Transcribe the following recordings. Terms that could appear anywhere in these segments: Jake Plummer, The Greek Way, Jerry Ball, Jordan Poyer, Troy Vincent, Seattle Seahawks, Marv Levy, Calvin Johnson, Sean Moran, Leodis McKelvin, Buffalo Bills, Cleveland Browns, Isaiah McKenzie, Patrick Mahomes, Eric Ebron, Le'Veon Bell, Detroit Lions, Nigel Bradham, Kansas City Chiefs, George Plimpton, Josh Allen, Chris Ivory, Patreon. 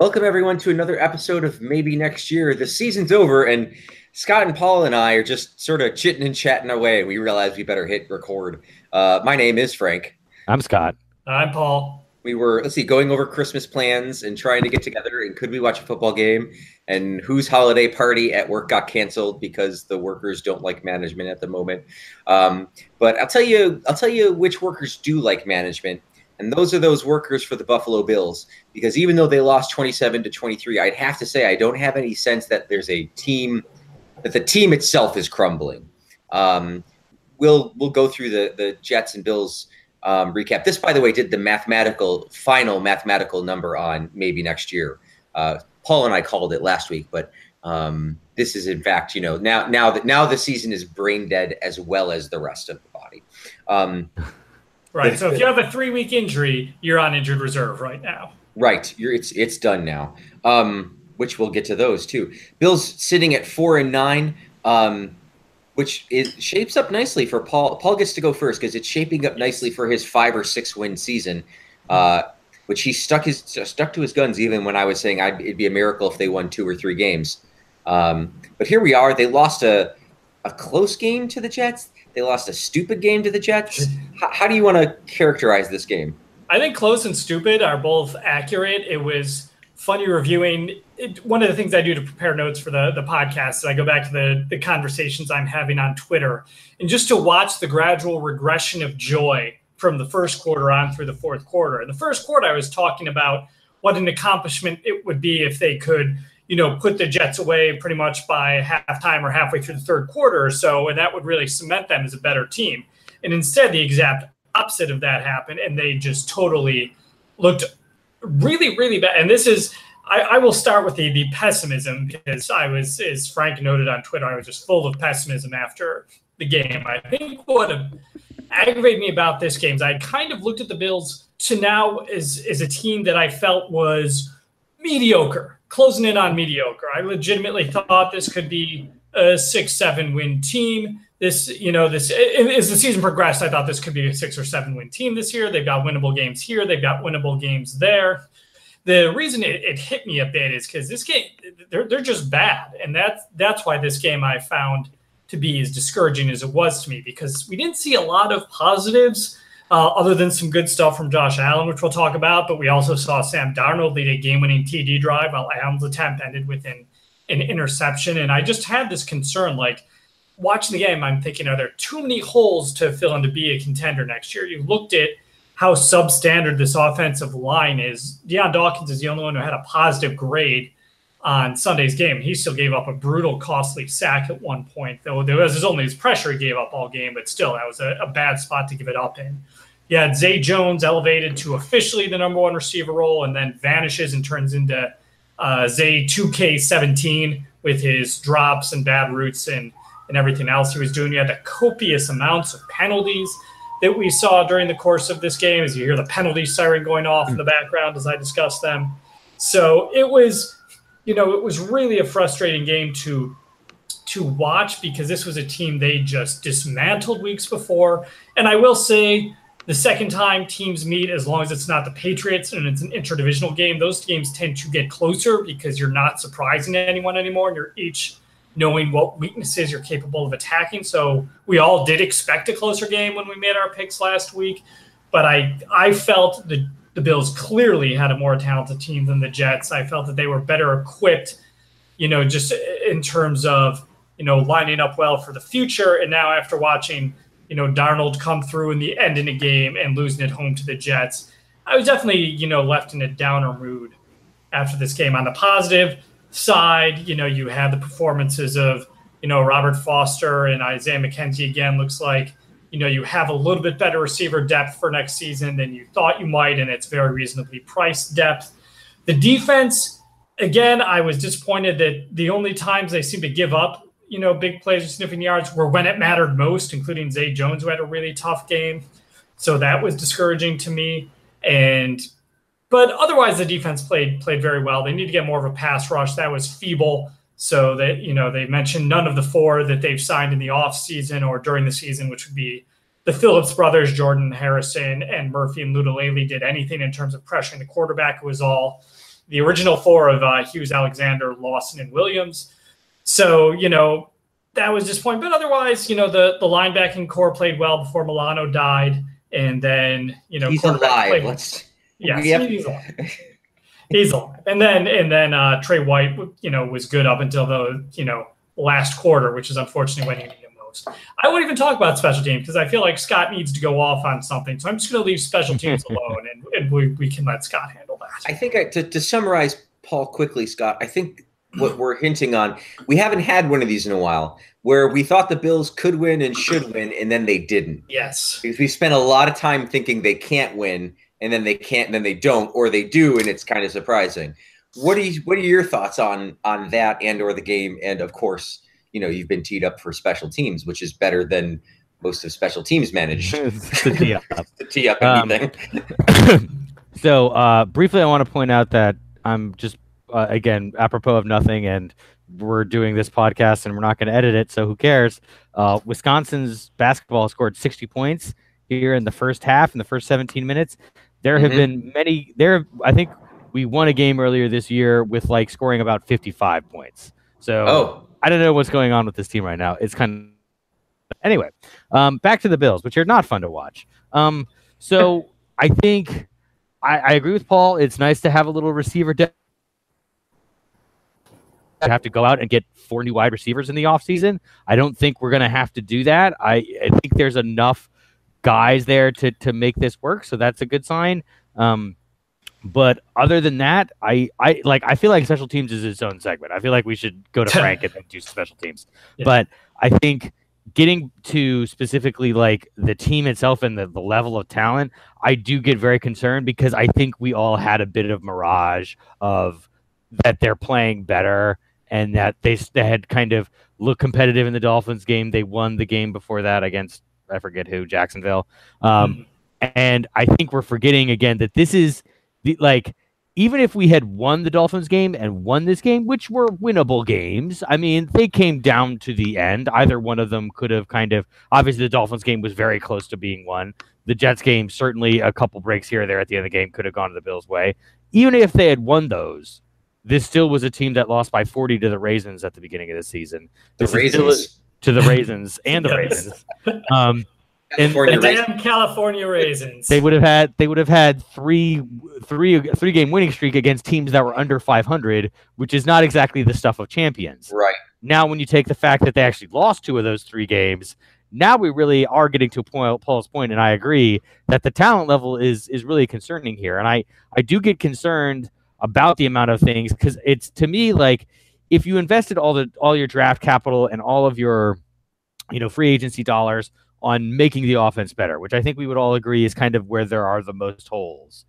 Welcome, everyone, to another episode of Maybe Next Year. The season's over, and Scott and Paul and I are just sort of chitting and chatting away. We realized we better hit record. My name is Frank. I'm Scott. I'm Paul. We were, going over Christmas plans and trying to get together, and could we watch a football game, and whose holiday party at work got canceled because the workers don't like management at the moment. But I'll tell you which workers do like management. And those are those workers for the Buffalo Bills, because even though they lost 27-23, I'd have to say I don't have any sense that there's a team, that the team itself is crumbling. We'll go through the Jets and Bills recap. This, by the way, did the final mathematical number on Maybe Next Year. Paul and I called it last week, but this is in fact, now the season is brain dead as well as the rest of the body. Right. So if you have a 3-week injury, you're on injured reserve right now. Right. It's done now, which we'll get to those too. Bills sitting at 4-9, which shapes up nicely for Paul. Paul gets to go first because it's shaping up nicely for his 5 or 6 win season, which he stuck to his guns even when I was saying it'd be a miracle if they won 2 or 3 games. But here we are. They lost a close game to the Jets. They lost a stupid game to the Jets. How do you want to characterize this game? I think close and stupid are both accurate. It was funny reviewing. One of the things I do to prepare notes for the podcast is I go back to the conversations I'm having on Twitter. And just to watch the gradual regression of joy from the first quarter on through the fourth quarter. In the first quarter, I was talking about what an accomplishment it would be if they could – put the Jets away pretty much by halftime or halfway through the third quarter or so, and that would really cement them as a better team. And instead, the exact opposite of that happened, and they just totally looked really, really bad. And this is – I will start with the pessimism, because I was, as Frank noted on Twitter, I was just full of pessimism after the game. I think what aggravated me about this game is I kind of looked at the Bills to now as a team that I felt was mediocre. Closing in on mediocre. I legitimately thought this could be a 6-7 win team. This as the season progressed, I thought this could be a 6 or 7 win team this year. They've got winnable games here. They've got winnable games there. The reason it hit me a bit is because this game, they're just bad. And that's why this game I found to be as discouraging as it was to me, because we didn't see a lot of positives. Other than some good stuff from Josh Allen, which we'll talk about, but we also saw Sam Darnold lead a game-winning TD drive while Allen's attempt ended with an interception. And I just had this concern, like, watching the game, I'm thinking, are there too many holes to fill in to be a contender next year? You looked at how substandard this offensive line is. Deion Dawkins is the only one who had a positive grade on Sunday's game. He still gave up a brutal, costly sack at one point, though there was only his pressure he gave up all game, but still, that was a bad spot to give it up in. You had Zay Jones elevated to officially the number 1 receiver role and then vanishes and turns into Zay 2K17 with his drops and bad routes and everything else he was doing. You had the copious amounts of penalties that we saw during the course of this game as you hear the penalty siren going off in the background as I discuss them. So it was really a frustrating game to watch because this was a team they just dismantled weeks before. And I will say – the second time teams meet, as long as it's not the Patriots and it's an interdivisional game, those games tend to get closer because you're not surprising anyone anymore and you're each knowing what weaknesses you're capable of attacking. So we all did expect a closer game when we made our picks last week, but I felt the Bills clearly had a more talented team than the Jets. I felt that they were better equipped, just in terms of, lining up well for the future. And now after watching Darnold come through in the end in a game and losing at home to the Jets, I was definitely, left in a downer mood after this game. On the positive side, you had the performances of, Robert Foster and Isaiah McKenzie again. Looks like, you have a little bit better receiver depth for next season than you thought you might, and it's very reasonably priced depth. The defense, again, I was disappointed that the only times they seemed to give up big plays or sniffing yards were when it mattered most, including Zay Jones, who had a really tough game. So that was discouraging to me. But otherwise, the defense played very well. They need to get more of a pass rush. That was feeble. So that, they mentioned none of the 4 that they've signed in the offseason or during the season, which would be the Phillips brothers, Jordan Harrison, and Murphy and Ludulele, did anything in terms of pressuring the quarterback. It was all the original four of Hughes, Alexander, Lawson, and Williams. So, you know, that was disappointing. But otherwise, you know, the linebacking core played well before Milano died. And then, you know, he's alive. He's alive. And then Tre' White, you know, was good up until the, you know, last quarter, which is unfortunately when he needed most. I won't even talk about special teams because I feel like Scott needs to go off on something. So I'm just going to leave special teams alone, and we can let Scott handle that. I think to summarize, Paul, quickly, Scott, I think what we're hinting on, we haven't had one of these in a while where we thought the Bills could win and should win, and then they didn't. Yes. Because we spent a lot of time thinking they can't win, and then they can't, and then they don't, or they do, and it's kind of surprising. What are your thoughts on that and or the game? And, of course, you know, you've been teed up for special teams, which is better than most of special teams managed. to tee up anything. So briefly, I want to point out that I'm just, again, apropos of nothing, and we're doing this podcast and we're not going to edit it, so who cares? Wisconsin's basketball scored 60 points here in the first half, in the first 17 minutes. There have been many there. I think we won a game earlier this year with like scoring about 55 points. So I don't know what's going on with this team right now. It's kind of, anyway, back to the Bills, which are not fun to watch. So I think I agree with Paul. It's nice to have a little receiver depth. Have to go out and get four new wide receivers in the offseason. I don't think we're going to have to do that. I think there's enough guys there to make this work, so that's a good sign. But other than that, I feel like special teams is its own segment. I feel like we should go to Frank and then do special teams. Yeah. But I think getting to specifically like the team itself and the level of talent, I do get very concerned because I think we all had a bit of mirage of that they're playing better and that they had kind of looked competitive in the Dolphins game. They won the game before that against, I forget who, Jacksonville. And I think we're forgetting again that this is the, like, even if we had won the Dolphins game and won this game, which were winnable games, I mean, they came down to the end. Either one of them could have kind of, obviously the Dolphins game was very close to being won. The Jets game, certainly a couple breaks here or there at the end of the game could have gone to the Bills' way. Even if they had won those, this still was a team that lost by 40 to the Raisins at the beginning of the season. Damn California Raisins. They would have had three game winning streak against teams that were under 500, which is not exactly the stuff of champions. Right. Now, when you take the fact that they actually lost two of those three games, now we really are getting to Paul's point, and I agree that the talent level is really concerning here, and I do get concerned about the amount of things, because it's, to me, like, if you invested all your draft capital and all of your, you know, free agency dollars on making the offense better, which I think we would all agree is kind of where there are the most holes,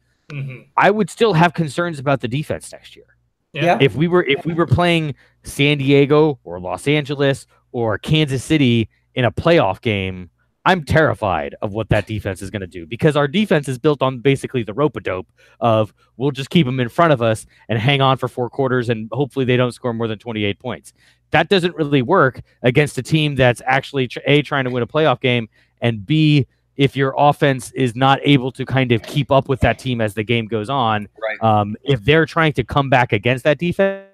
I would still have concerns about the defense next year. Yeah. If we were playing San Diego or Los Angeles or Kansas City in a playoff game, I'm terrified of what that defense is going to do, because our defense is built on basically the rope-a-dope of we'll just keep them in front of us and hang on for four quarters and hopefully they don't score more than 28 points. That doesn't really work against a team that's actually A, trying to win a playoff game, and B, if your offense is not able to kind of keep up with that team as the game goes on, right. If they're trying to come back against that defense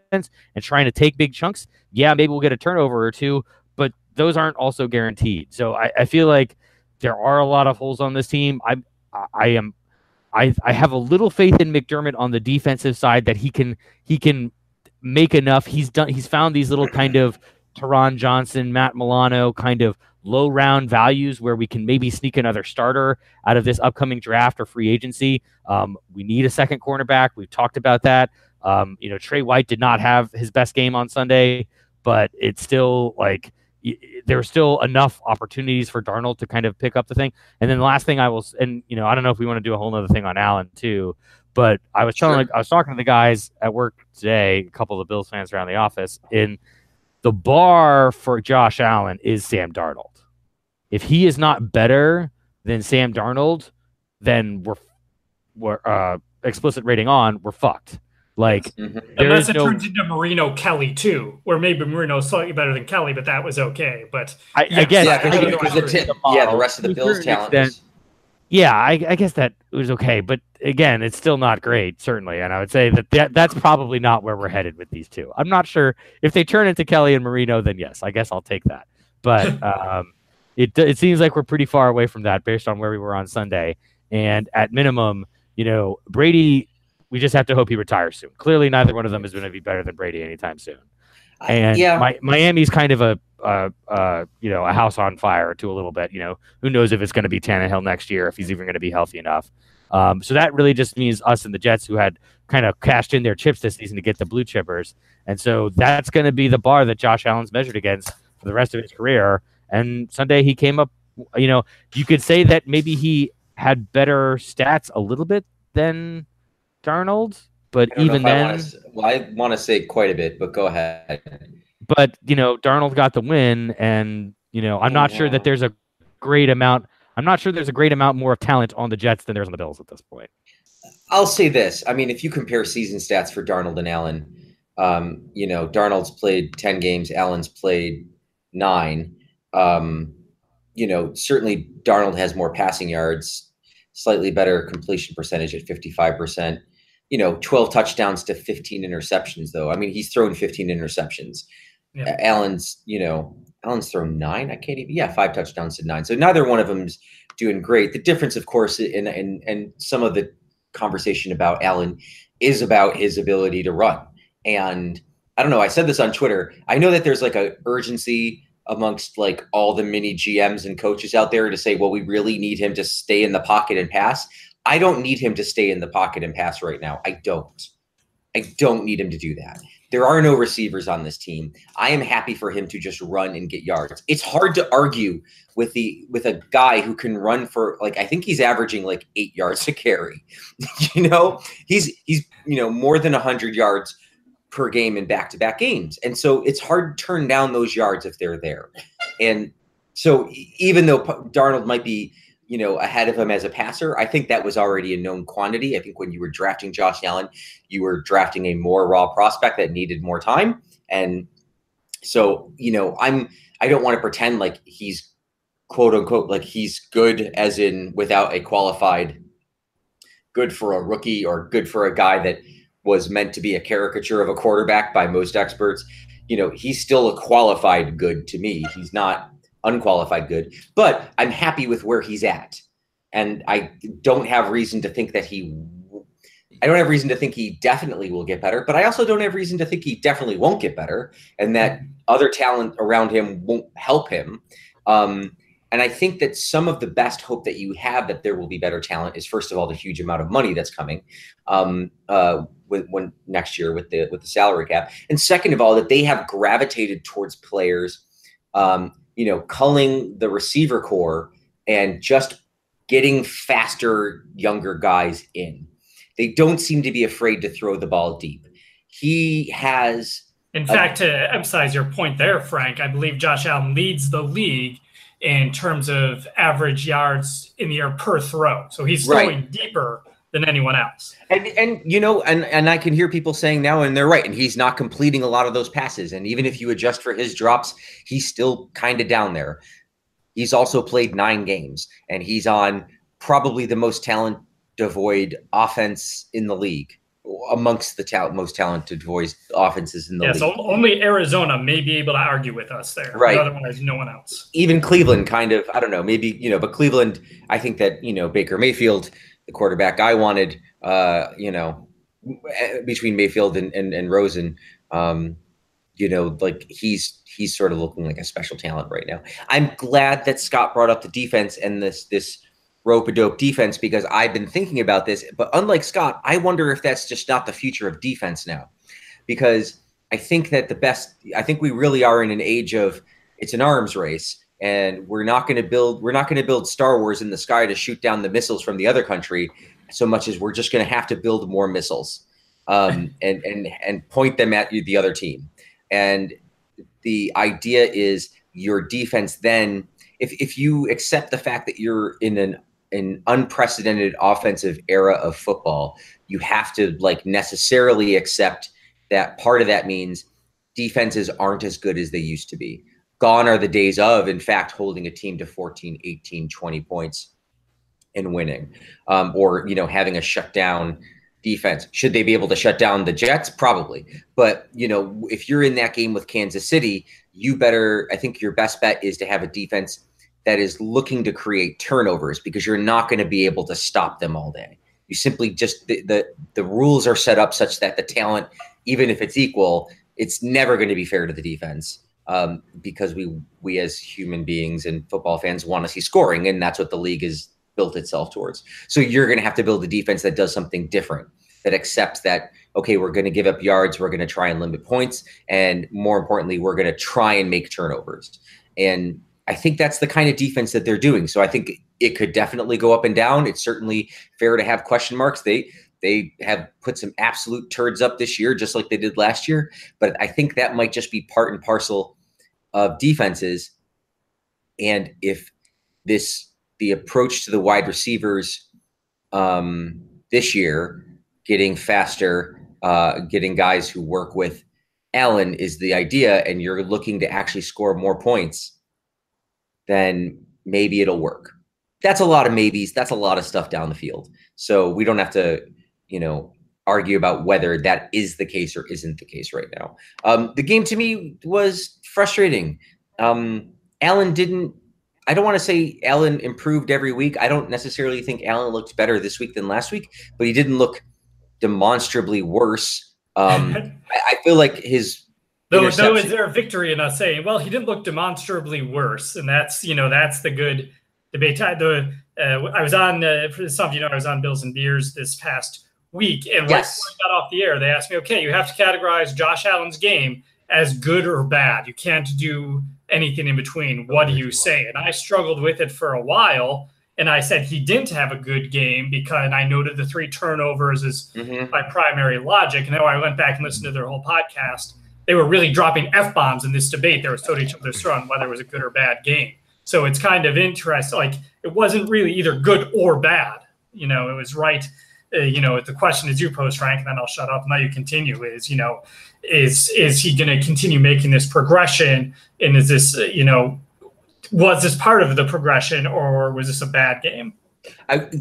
and trying to take big chunks, yeah, maybe we'll get a turnover or two, but those aren't also guaranteed. So I feel like there are a lot of holes on this team. I have a little faith in McDermott on the defensive side that he can make enough. He's found these little kind of Teron Johnson, Matt Milano kind of low round values where we can maybe sneak another starter out of this upcoming draft or free agency. We need a second cornerback. We've talked about that. You know, Tre' White did not have his best game on Sunday, but it's still like, there's still enough opportunities for Darnold to kind of pick up the thing. And then the last thing I will, and you know, I don't know if we want to do a whole nother thing on Allen too, but I was talking to the guys at work today, a couple of the Bills fans around the office, and the bar for Josh Allen is Sam Darnold. If he is not better than Sam Darnold, then we're explicit rating on, we're fucked. Like, unless it turns into Marino Kelly too, where maybe Marino's slightly better than Kelly, but that was okay. But I guess the rest of the Bills' talent. Yeah, I guess that was okay. But again, it's still not great, certainly. And I would say that that's probably not where we're headed with these two. I'm not sure if they turn into Kelly and Marino, then yes, I guess I'll take that. But it seems like we're pretty far away from that based on where we were on Sunday. And at minimum, you know, Brady, we just have to hope he retires soon. Clearly, neither one of them is going to be better than Brady anytime soon. And Miami's kind of a house on fire to a little bit. You know, who knows if it's going to be Tannehill next year, if he's even going to be healthy enough. So that really just means us and the Jets, who had kind of cashed in their chips this season to get the blue chippers. And so that's going to be the bar that Josh Allen's measured against for the rest of his career. And Sunday he came up, you know, you could say that maybe he had better stats a little bit than Darnold. But even then, I want to say quite a bit, but go ahead. But, you know, Darnold got the win, and, you know, I'm not sure that there's a great amount. I'm not sure there's a great amount more of talent on the Jets than there's on the Bills at this point. I'll say this. I mean, if you compare season stats for Darnold and Allen, you know, Darnold's played 10 games. Allen's played 9. You know, certainly Darnold has more passing yards, slightly better completion percentage at 55%. You know, 12 touchdowns to 15 interceptions, though. I mean, he's thrown 15 interceptions. Yeah. Allen's thrown 9. I can't even. Yeah, 5 touchdowns to 9. So neither one of them's doing great. The difference, of course, and some of the conversation about Allen is about his ability to run. And I don't know. I said this on Twitter. I know that there's like a urgency amongst like all the mini GMs and coaches out there to say, well, we really need him to stay in the pocket and pass. I don't need him to stay in the pocket and pass right now. I don't need him to do that. There are no receivers on this team. I am happy for him to just run and get yards. It's hard to argue with a guy who can run for, like, I think he's averaging like 8 yards a carry. You know, he's, you know, more than 100 yards per game in back-to-back games. And so it's hard to turn down those yards if they're there. And so even though Darnold might be, you know, ahead of him as a passer, I think that was already a known quantity. I think when you were drafting Josh Allen, you were drafting a more raw prospect that needed more time. And so, you know, I don't want to pretend like he's quote unquote, like he's good as in without a qualified good for a rookie or good for a guy that was meant to be a caricature of a quarterback by most experts. You know, he's still a qualified good to me. He's not unqualified good, but I'm happy with where he's at. And I don't have reason to think he definitely will get better, but I also don't have reason to think he definitely won't get better and that other talent around him won't help him. And I think that some of the best hope that you have that there will be better talent is, first of all, the huge amount of money that's coming when next year with the salary cap. And second of all, that they have gravitated towards players, you know, culling the receiver core and just getting faster, younger guys in. They don't seem to be afraid to throw the ball deep. He has. In fact, to emphasize your point there, Frank, I believe Josh Allen leads the league in terms of average yards in the air per throw. So he's throwing deeper than anyone else. And you know, and I can hear people saying now, and they're right, and he's not completing a lot of those passes. And even if you adjust for his drops, he's still kind of down there. He's also played 9 games, and he's on probably the most talent-devoid offense in the league, amongst the most talent-devoid offenses in the league. Yeah, so only Arizona may be able to argue with us there. Right. The other one is no one else. Even Cleveland kind of, I don't know, maybe, you know, but Cleveland, I think that, you know, Baker Mayfield – the quarterback I wanted, you know, between Mayfield and Rosen, you know, like he's sort of looking like a special talent right now. I'm glad that Scott brought up the defense and this rope-a-dope defense, because I've been thinking about this, but unlike Scott, I wonder if that's just not the future of defense now, because I think that I think we really are in an age of, it's an arms race. And we're not going to build Star Wars in the sky to shoot down the missiles from the other country so much as we're just going to have to build more missiles and point them at the other team. And the idea is your defense then, if you accept the fact that you're in an unprecedented offensive era of football, you have to like necessarily accept that part of that means defenses aren't as good as they used to be. Gone are the days of, in fact, holding a team to 14, 18, 20 points and winning, or, you know, having a shutdown defense. Should they be able to shut down the Jets? Probably. But, you know, if you're in that game with Kansas City, you better, I think your best bet is to have a defense that is looking to create turnovers, because you're not going to be able to stop them all day. You simply just, the rules are set up such that the talent, even if it's equal, it's never going to be fair to the defense, because we as human beings and football fans want to see scoring, and that's what the league has built itself towards. So you're going to have to build a defense that does something different, that accepts that, okay, we're going to give up yards, we're going to try and limit points, and more importantly, we're going to try and make turnovers. And I think that's the kind of defense that they're doing. So I think it could definitely go up and down. It's certainly fair to have question marks. They have put some absolute turds up this year, just like they did last year. But I think that might just be part and parcel of defenses. And if the approach to the wide receivers this year, getting faster, getting guys who work with Allen is the idea, and you're looking to actually score more points, then maybe it'll work. That's a lot of maybes. That's a lot of stuff down the field. So we don't have to, you know, argue about whether that is the case or isn't the case right now. The game to me was frustrating. Allen didn't, I don't want to say Allen improved every week. I don't necessarily think Allen looked better this week than last week, but he didn't look demonstrably worse. I feel like his, Though is there a victory in us saying, well, he didn't look demonstrably worse, and that's, you know, that's the good debate. I was on for some of you know, I was on Bills and Beers this past week, and when I got off the air, they asked me, okay, you have to categorize Josh Allen's game as good or bad. You can't do anything in between. What do you say? And I struggled with it for a while, and I said he didn't have a good game because, and I noted the 3 turnovers as my primary logic. And now I went back and listened to their whole podcast. They were really dropping F-bombs in this debate. They were throwing each other's throat on whether it was a good or bad game. So it's kind of interesting. Like, it wasn't really either good or bad. You know, it was right. You know, the question is you post, Frank, and then I'll shut up. Now you continue is, you know, is he going to continue making this progression? And is this, you know, was this part of the progression, or was this a bad game?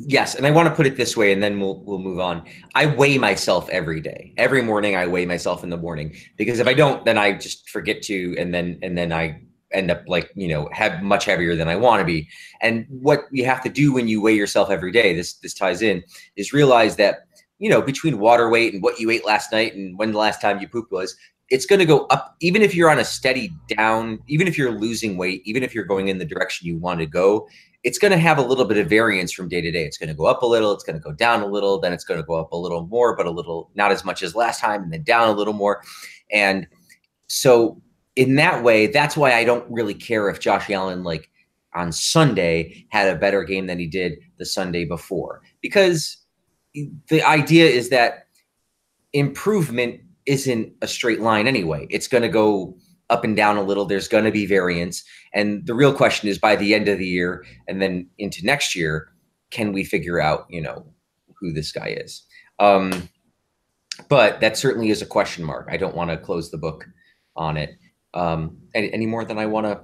Yes, and I want to put it this way, and then we'll move on. I weigh myself every day. Every morning I weigh myself in the morning, because if I don't, then I just forget to, and then I end up, like, you know, much heavier than I want to be. And what you have to do when you weigh yourself every day, this ties in, is realize that, you know, between water weight and what you ate last night and when the last time you pooped was, it's going to go up. Even if you're on a steady down, even if you're losing weight, even if you're going in the direction you want to go, it's going to have a little bit of variance from day to day. It's going to go up a little, it's going to go down a little, then it's going to go up a little more, but a little, not as much as last time, and then down a little more. And so in that way, that's why I don't really care if Josh Allen, like on Sunday, had a better game than he did the Sunday before, because the idea is that improvement isn't a straight line anyway. It's going to go up and down a little. There's going to be variance. And the real question is, by the end of the year and then into next year, can we figure out, you know, who this guy is? But that certainly is a question mark. I don't want to close the book on it any more than I want to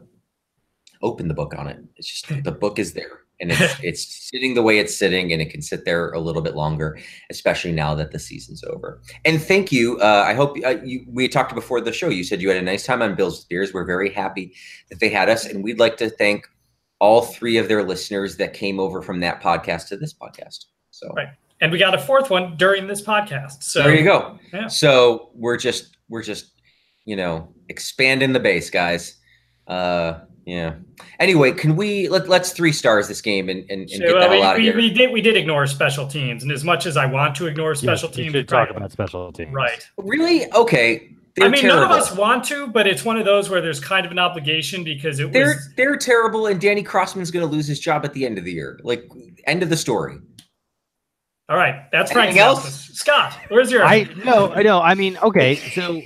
open the book on it. It's just the book is there, and it's sitting the way it's sitting, and it can sit there a little bit longer, especially now that the season's over. And thank you. I hope we talked before the show. You said you had a nice time on Bills with Beers. We're very happy that they had us, and we'd like to thank all 3 of their listeners that came over from that podcast to this podcast. So right. And we got a 4th one during this podcast. So there you go. Yeah. So we're just, you know, expanding the base, guys. Yeah. Anyway, can we let's 3 stars this game and get that out of here. We did ignore special teams, and as much as I want to ignore special teams, we should talk about special teams. Right. Really? Okay. I mean, terrible. None of us want to, but it's one of those where there's kind of an obligation because they're terrible, and Danny Crossman's going to lose his job at the end of the year. Like, end of the story. All right, that's Frank's analysis. Scott, where's your? I know. I mean, okay, so.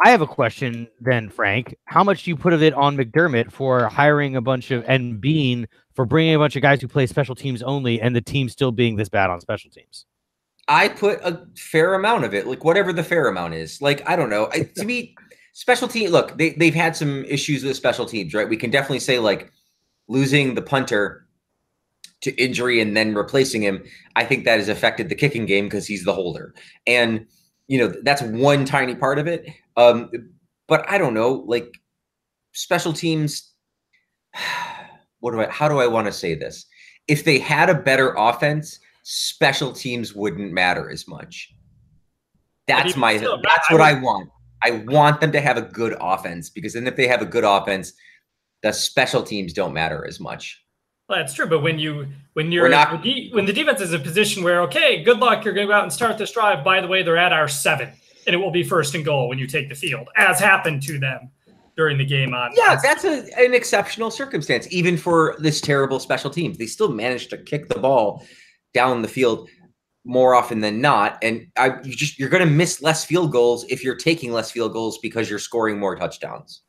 I have a question then, Frank. How much do you put of it on McDermott for hiring a bunch of, and Bean for bringing a bunch of guys who play special teams only, and the team still being this bad on special teams? I put a fair amount of it, like whatever the fair amount is. Like, I don't know. To me, special team, look, they've had some issues with special teams, right? We can definitely say, like, losing the punter to injury and then replacing him, I think that has affected the kicking game because he's the holder. And, you know, that's one tiny part of it. But I don't know, like special teams, how do I want to say this? If they had a better offense, special teams wouldn't matter as much. That's what I want. I want them to have a good offense, because then if they have a good offense, the special teams don't matter as much. Well, that's true. But when the defense is in a position where, okay, good luck, you're going to go out and start this drive. By the way, they're at our 7, and it will be 1st and goal when you take the field, as happened to them during the game on. Yeah, that's an exceptional circumstance, even for this terrible special teams. They still managed to kick the ball down the field more often than not. And you're going to miss less field goals if you're taking less field goals because you're scoring more touchdowns.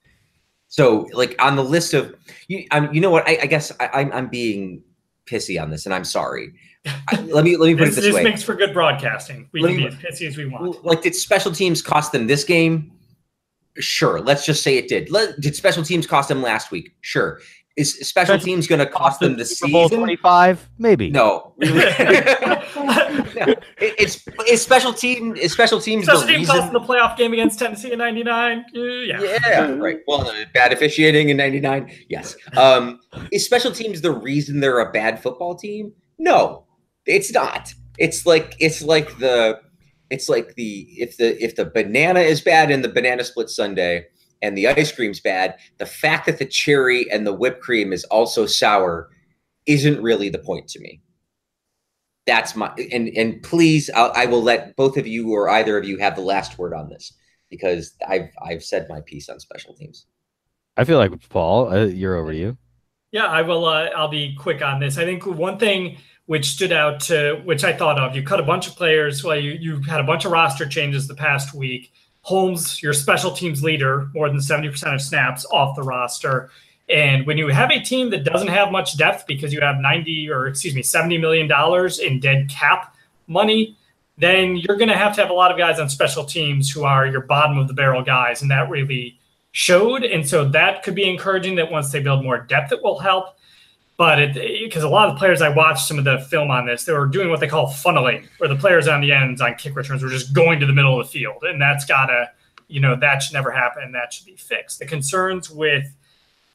So, like, on the list of, you know what? I guess I'm being pissy on this, and I'm sorry. Let me put it this way. This makes for good broadcasting. We can be as pissy as we want. Like, did special teams cost them this game? Sure. Let's just say it did. Did special teams cost them last week? Sure. Is special teams going to cost them the Super Bowl season? 25? Maybe. No. Is special teams the reason? Special teams cost the playoff game against Tennessee in 99? Yeah. Yeah, right. Well, bad officiating in 99? Yes. Is special teams the reason they're a bad football team? No, it's not. It's like if the banana is bad in the banana split sundae, and the ice cream's bad, the fact that the cherry and the whipped cream is also sour isn't really the point to me. That's my, and please, I will let both of you or either of you have the last word on this, because I've said my piece on special teams. I feel like, Paul, you're over you. Yeah, I will. I'll be quick on this. I think one thing which stood out, which I thought of, you cut a bunch of players. Well, you had a bunch of roster changes the past week. Holmes, your special teams leader, more than 70% of snaps off the roster. And when you have a team that doesn't have much depth because you have $70 million in dead cap money, then you're going to have a lot of guys on special teams who are your bottom of the barrel guys. And that really showed. And so that could be encouraging that once they build more depth, it will help. But because a lot of the players, I watched some of the film on this, they were doing what they call funneling, where the players on the ends on kick returns were just going to the middle of the field. And that's that should never happen. And that should be fixed. The concerns with,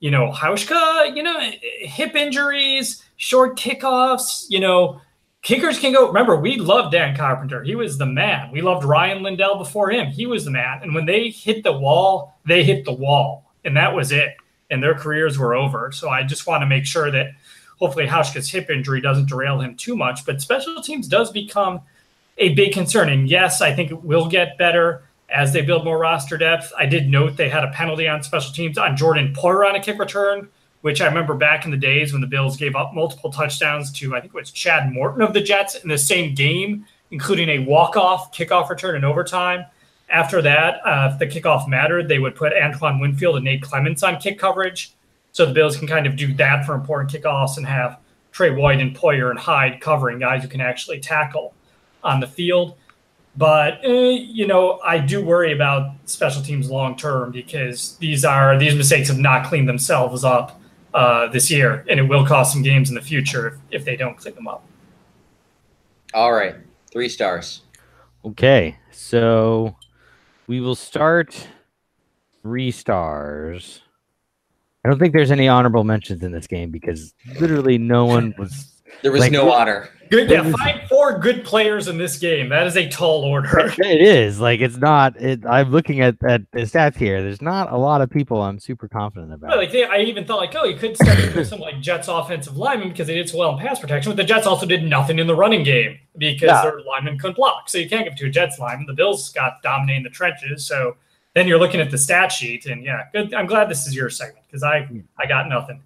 Hauschka, hip injuries, short kickoffs, kickers can go. Remember, we loved Dan Carpenter. He was the man. We loved Ryan Lindell before him. He was the man. And when they hit the wall, they hit the wall. And that was it. And their careers were over. So I just want to make sure that hopefully Hauschka's hip injury doesn't derail him too much. But special teams does become a big concern. And yes, I think it will get better as they build more roster depth. I did note they had a penalty on special teams on Jordan Poyer on a kick return, which I remember back in the days when the Bills gave up multiple touchdowns to, I think it was Chad Morton of the Jets in the same game, including a walk-off kickoff return in overtime. After that, if the kickoff mattered, they would put Antoine Winfield and Nate Clements on kick coverage. So the Bills can kind of do that for important kickoffs and have Tre' White and Poyer and Hyde covering guys who can actually tackle on the field. But, I do worry about special teams long term, because these mistakes have not cleaned themselves up this year. And it will cost some games in the future if they don't clean them up. All right. 3 stars. Okay. So... we will start 3 stars. I don't think there's any honorable mentions in this game because literally no one was. There was no honor. Good, yeah, find 4 good players in this game. That is a tall order. It is. I'm looking at the stats here. There's not a lot of people I'm super confident about. Well, I even thought you could start with some Jets offensive linemen because they did so well in pass protection, but the Jets also did nothing in the running game because their linemen couldn't block. So you can't give it to a Jets lineman. The Bills got dominating the trenches. So then you're looking at the stat sheet, and yeah, good. I'm glad this is your segment because I got nothing.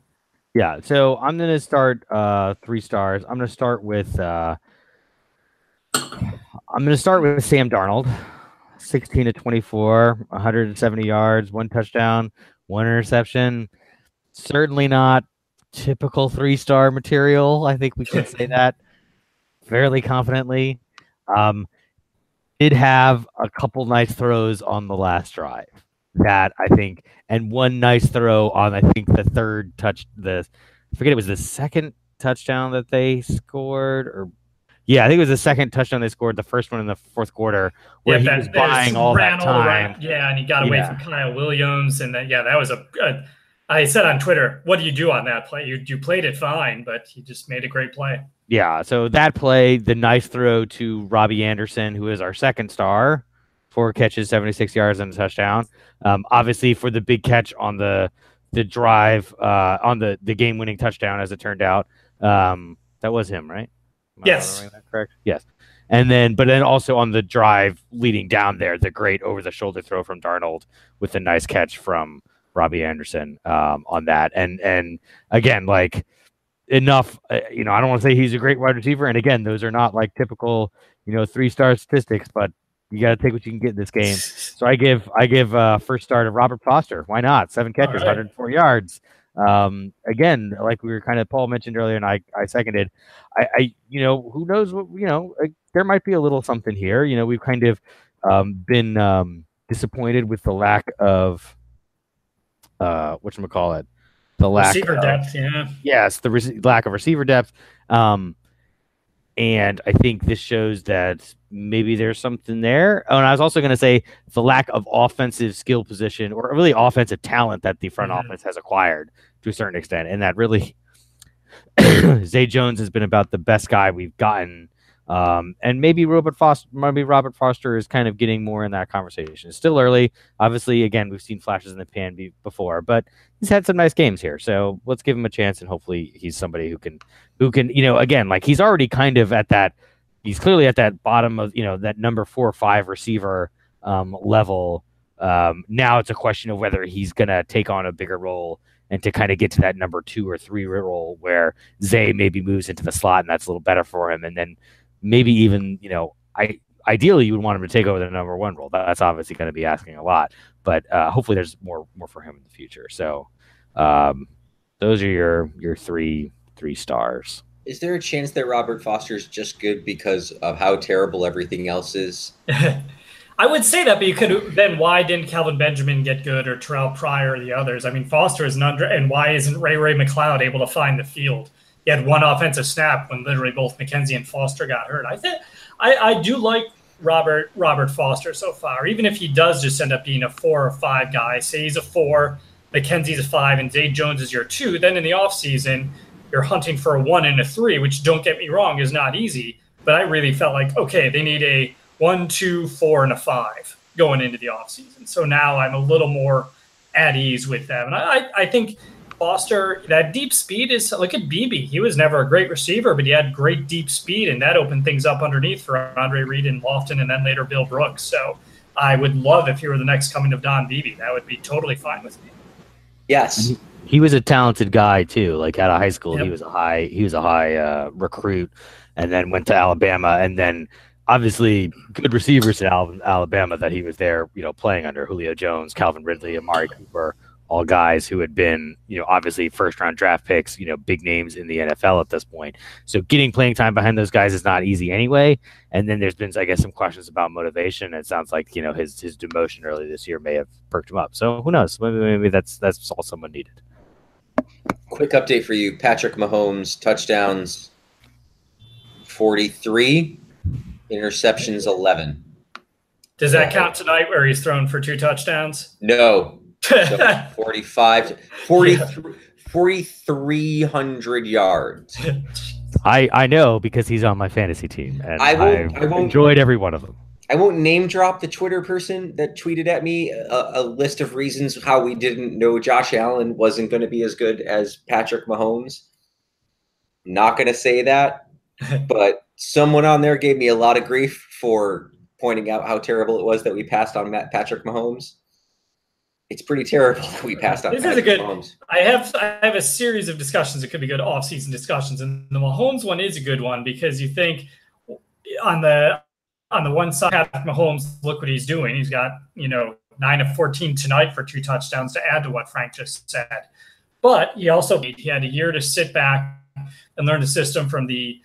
Yeah, so I'm going to start 3 stars. I'm going to start with Sam Darnold, 16-24, 170 yards, 1 touchdown, 1 interception. Certainly not typical 3-star material. I think we can say that fairly confidently. Did have a couple nice throws on the last drive. That I think, and one nice throw on I think the 3rd touch. I forget it was the 2nd touchdown that they scored, or yeah, I think it was the second touchdown they scored, the first one in the fourth quarter, where he was buying all that time. Yeah, and he got away from Kyle Williams, and that, that was a I said on Twitter, what do you do on that play? You played it fine, but he just made a great play. Yeah, so that play, the nice throw to Robbie Anderson, who is our second star, 4 catches, 76 yards, and a touchdown. Obviously, for the big catch on the drive, on the game-winning touchdown, as it turned out, that was him, right? Yes. Am I correct? Yes. And then, but then also on the drive leading down there, the great over-the-shoulder throw from Darnold with a nice catch from Robbie Anderson on that. And again, like, enough, I don't want to say he's a great wide receiver. And again, those are not like typical, 3-star statistics, but you got to take what you can get in this game. So I give first star to Robert Foster. Why not? 7 catches, right. 104 yards. Again, like we were kind of, Paul mentioned earlier, and I seconded, I, who knows what, there might be a little something here. We've kind of been disappointed with the lack of, whatchamacallit, the lack receiver of depth, yes, the lack of receiver depth, and I think this shows that maybe there's something there. Oh, and I was also going to say the lack of offensive skill position, or really offensive talent that the front office has acquired to a certain extent, and that really Zay Jones has been about the best guy we've gotten, and maybe Robert Foster is kind of getting more in that conversation. It's still early, obviously. Again, we've seen flashes in the pan before, but he's had some nice games here, so let's give him a chance, and hopefully he's somebody who can again, like, he's already kind of at that, he's clearly at that bottom of that number 4 or 5 receiver level. Now it's a question of whether he's gonna take on a bigger role and to kind of get to that number 2 or 3 role where Zay maybe moves into the slot, and that's a little better for him. And then maybe even, ideally you would want him to take over the number 1 role. That's obviously going to be asking a lot, but hopefully there's more for him in the future. So those are your three stars. Is there a chance that Robert Foster is just good because of how terrible everything else is? I would say that, but then why didn't Calvin Benjamin get good, or Terrell Pryor, or the others? I mean, Foster is not, and why isn't Ray McCloud able to find the field? He had 1 offensive snap when literally both McKenzie and Foster got hurt. I think I do like Robert Foster so far, even if he does just end up being a 4 or 5 guy. Say he's a 4, McKenzie's a 5, and Zay Jones is your 2. Then in the offseason, you're hunting for a 1 and a 3, which, don't get me wrong, is not easy. But I really felt like, okay, they need a 1, 2, 4, and a 5 going into the offseason. So now I'm a little more at ease with them. And I think Foster, that deep speed is, look at Beebe. He was never a great receiver, but he had great deep speed, and that opened things up underneath for Andre Reed and Lofton, and then later Bill Brooks. So I would love if he were the next coming of Don Beebe. That would be totally fine with me. Yes. He was a talented guy too. Like, out of high school, He was a high recruit, and then went to Alabama, and then obviously good receivers in Alabama that he was there, playing under Julio Jones, Calvin Ridley, Amari Cooper, all guys who had been, obviously first-round draft picks, big names in the NFL at this point. So getting playing time behind those guys is not easy anyway. And then there's been, I guess, some questions about motivation. It sounds like, his demotion early this year may have perked him up. So who knows? Maybe that's all someone needed. Quick update for you. Patrick Mahomes, touchdowns 43, interceptions 11. Does that count tonight where he's thrown for 2 touchdowns? No. So 4,300 yards. I know, because he's on my fantasy team, and I enjoyed every one of them. I won't name drop the Twitter person that tweeted at me a list of reasons how we didn't know Josh Allen wasn't going to be as good as Patrick Mahomes. Not going to say that, but someone on there gave me a lot of grief for pointing out how terrible it was that we passed on Patrick Mahomes. It's pretty terrible that we passed on. This is a good. Mahomes. I have a series of discussions. It could be good off-season discussions, and the Mahomes one is a good one, because you think on the one side, Mahomes, look what he's doing. He's got 9 of 14 tonight for 2 touchdowns to add to what Frank just said. But he had a year to sit back and learn the system from the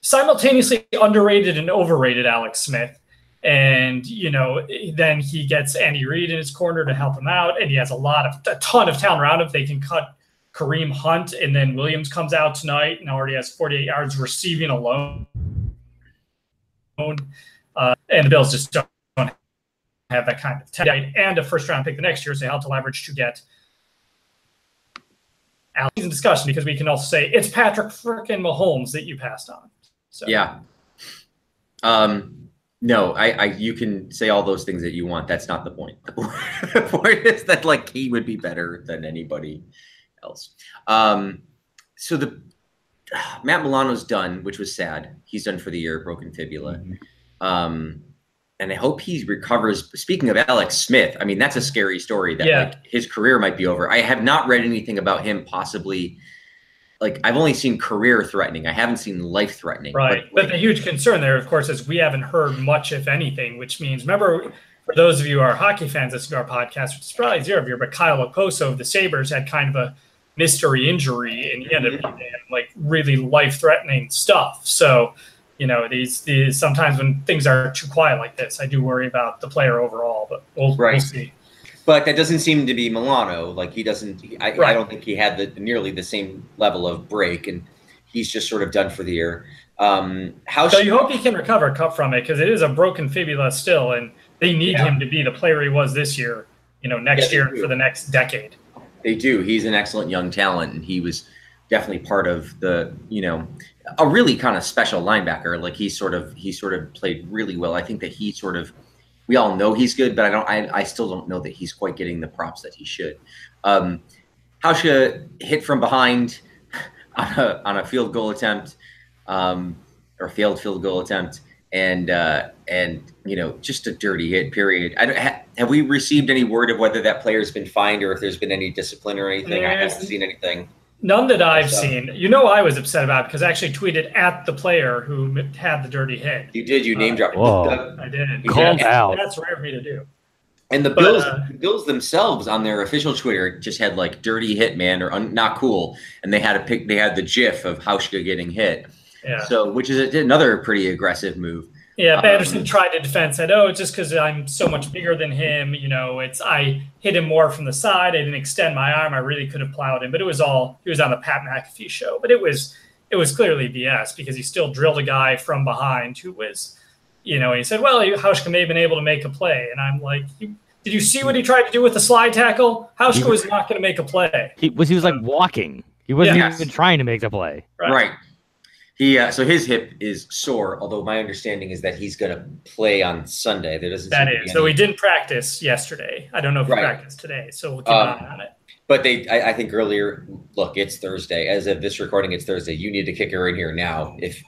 simultaneously underrated and overrated Alex Smith. And, then he gets Andy Reid in his corner to help him out. And he has a ton of talent around him. They can cut Kareem Hunt, and then Williams comes out tonight and already has 48 yards receiving alone. And the Bills just don't have that kind of talent. And a first-round pick the next year, so how to leverage to get Alex in discussion, because we can also say it's Patrick freaking Mahomes that you passed on. So. Yeah. No, I you can say all those things that you want. That's not the point. The point is that, like, he would be better than anybody else. So the Matt Milano's done, which was sad. He's done for the year, broken fibula. Mm-hmm. And I hope he recovers. Speaking of Alex Smith, I mean, that's a scary story that like, his career might be over. I have not read anything about him possibly. Like, I've only seen career threatening. I haven't seen life threatening. Right. But the huge concern there, of course, is we haven't heard much, if anything, which means, remember, for those of you who are hockey fans listening to our podcast, which is probably zero of you, but Kyle Okposo of the Sabres had kind of a mystery injury, and he ended up having, like, really life-threatening stuff. So, you know, these sometimes when things are too quiet like this, I do worry about the player overall, but we'll see. But that doesn't seem to be Milano. Like, he doesn't – I don't think he had nearly the same level of break, and he's just sort of done for the year. So you hope he can recover from it, because it is a broken fibula still, and they need him to be the player he was this year, you know, next year and for the next decade. They do. He's an excellent young talent, and he was definitely part of the, you know, a really kind of special linebacker. Like, he sort of played really well. I think that he sort of – we all know he's good, but I still don't know that he's quite getting the props that he should. Hauscha hit from behind on a field goal attempt, or failed field goal attempt, and you know, just a dirty hit. Period. Have we received any word of whether that player has been fined or if there's been any discipline or anything? I haven't seen anything. None that I've seen. You know, I was upset about it because I actually tweeted at the player who had the dirty hit. You did. You name dropped. I did. Called out. That's rare for me to do. And the Bills themselves on their official Twitter just had, like, dirty hit, man, or not cool. And they had the GIF of Hauscha getting hit. Yeah. So, which is another pretty aggressive move. Yeah, Patterson tried to defend, said, oh, it's just because I'm so much bigger than him. You know, I hit him more from the side. I didn't extend my arm. I really could have plowed him. But he was on the Pat McAfee show. But it was clearly BS, because he still drilled a guy from behind who was, you know, and he said, well, Hauscha may have been able to make a play. And I'm like, did you see what he tried to do with the slide tackle? Hauscha was not going to make a play. He was like walking. He wasn't even trying to make the play. Right. So his hip is sore, although my understanding is that he's going to play on Sunday. So he didn't practice yesterday. I don't know if he practiced today, so we'll keep an eye on it. But I think earlier, look, it's Thursday. As of this recording, it's Thursday. You need a kicker in here now if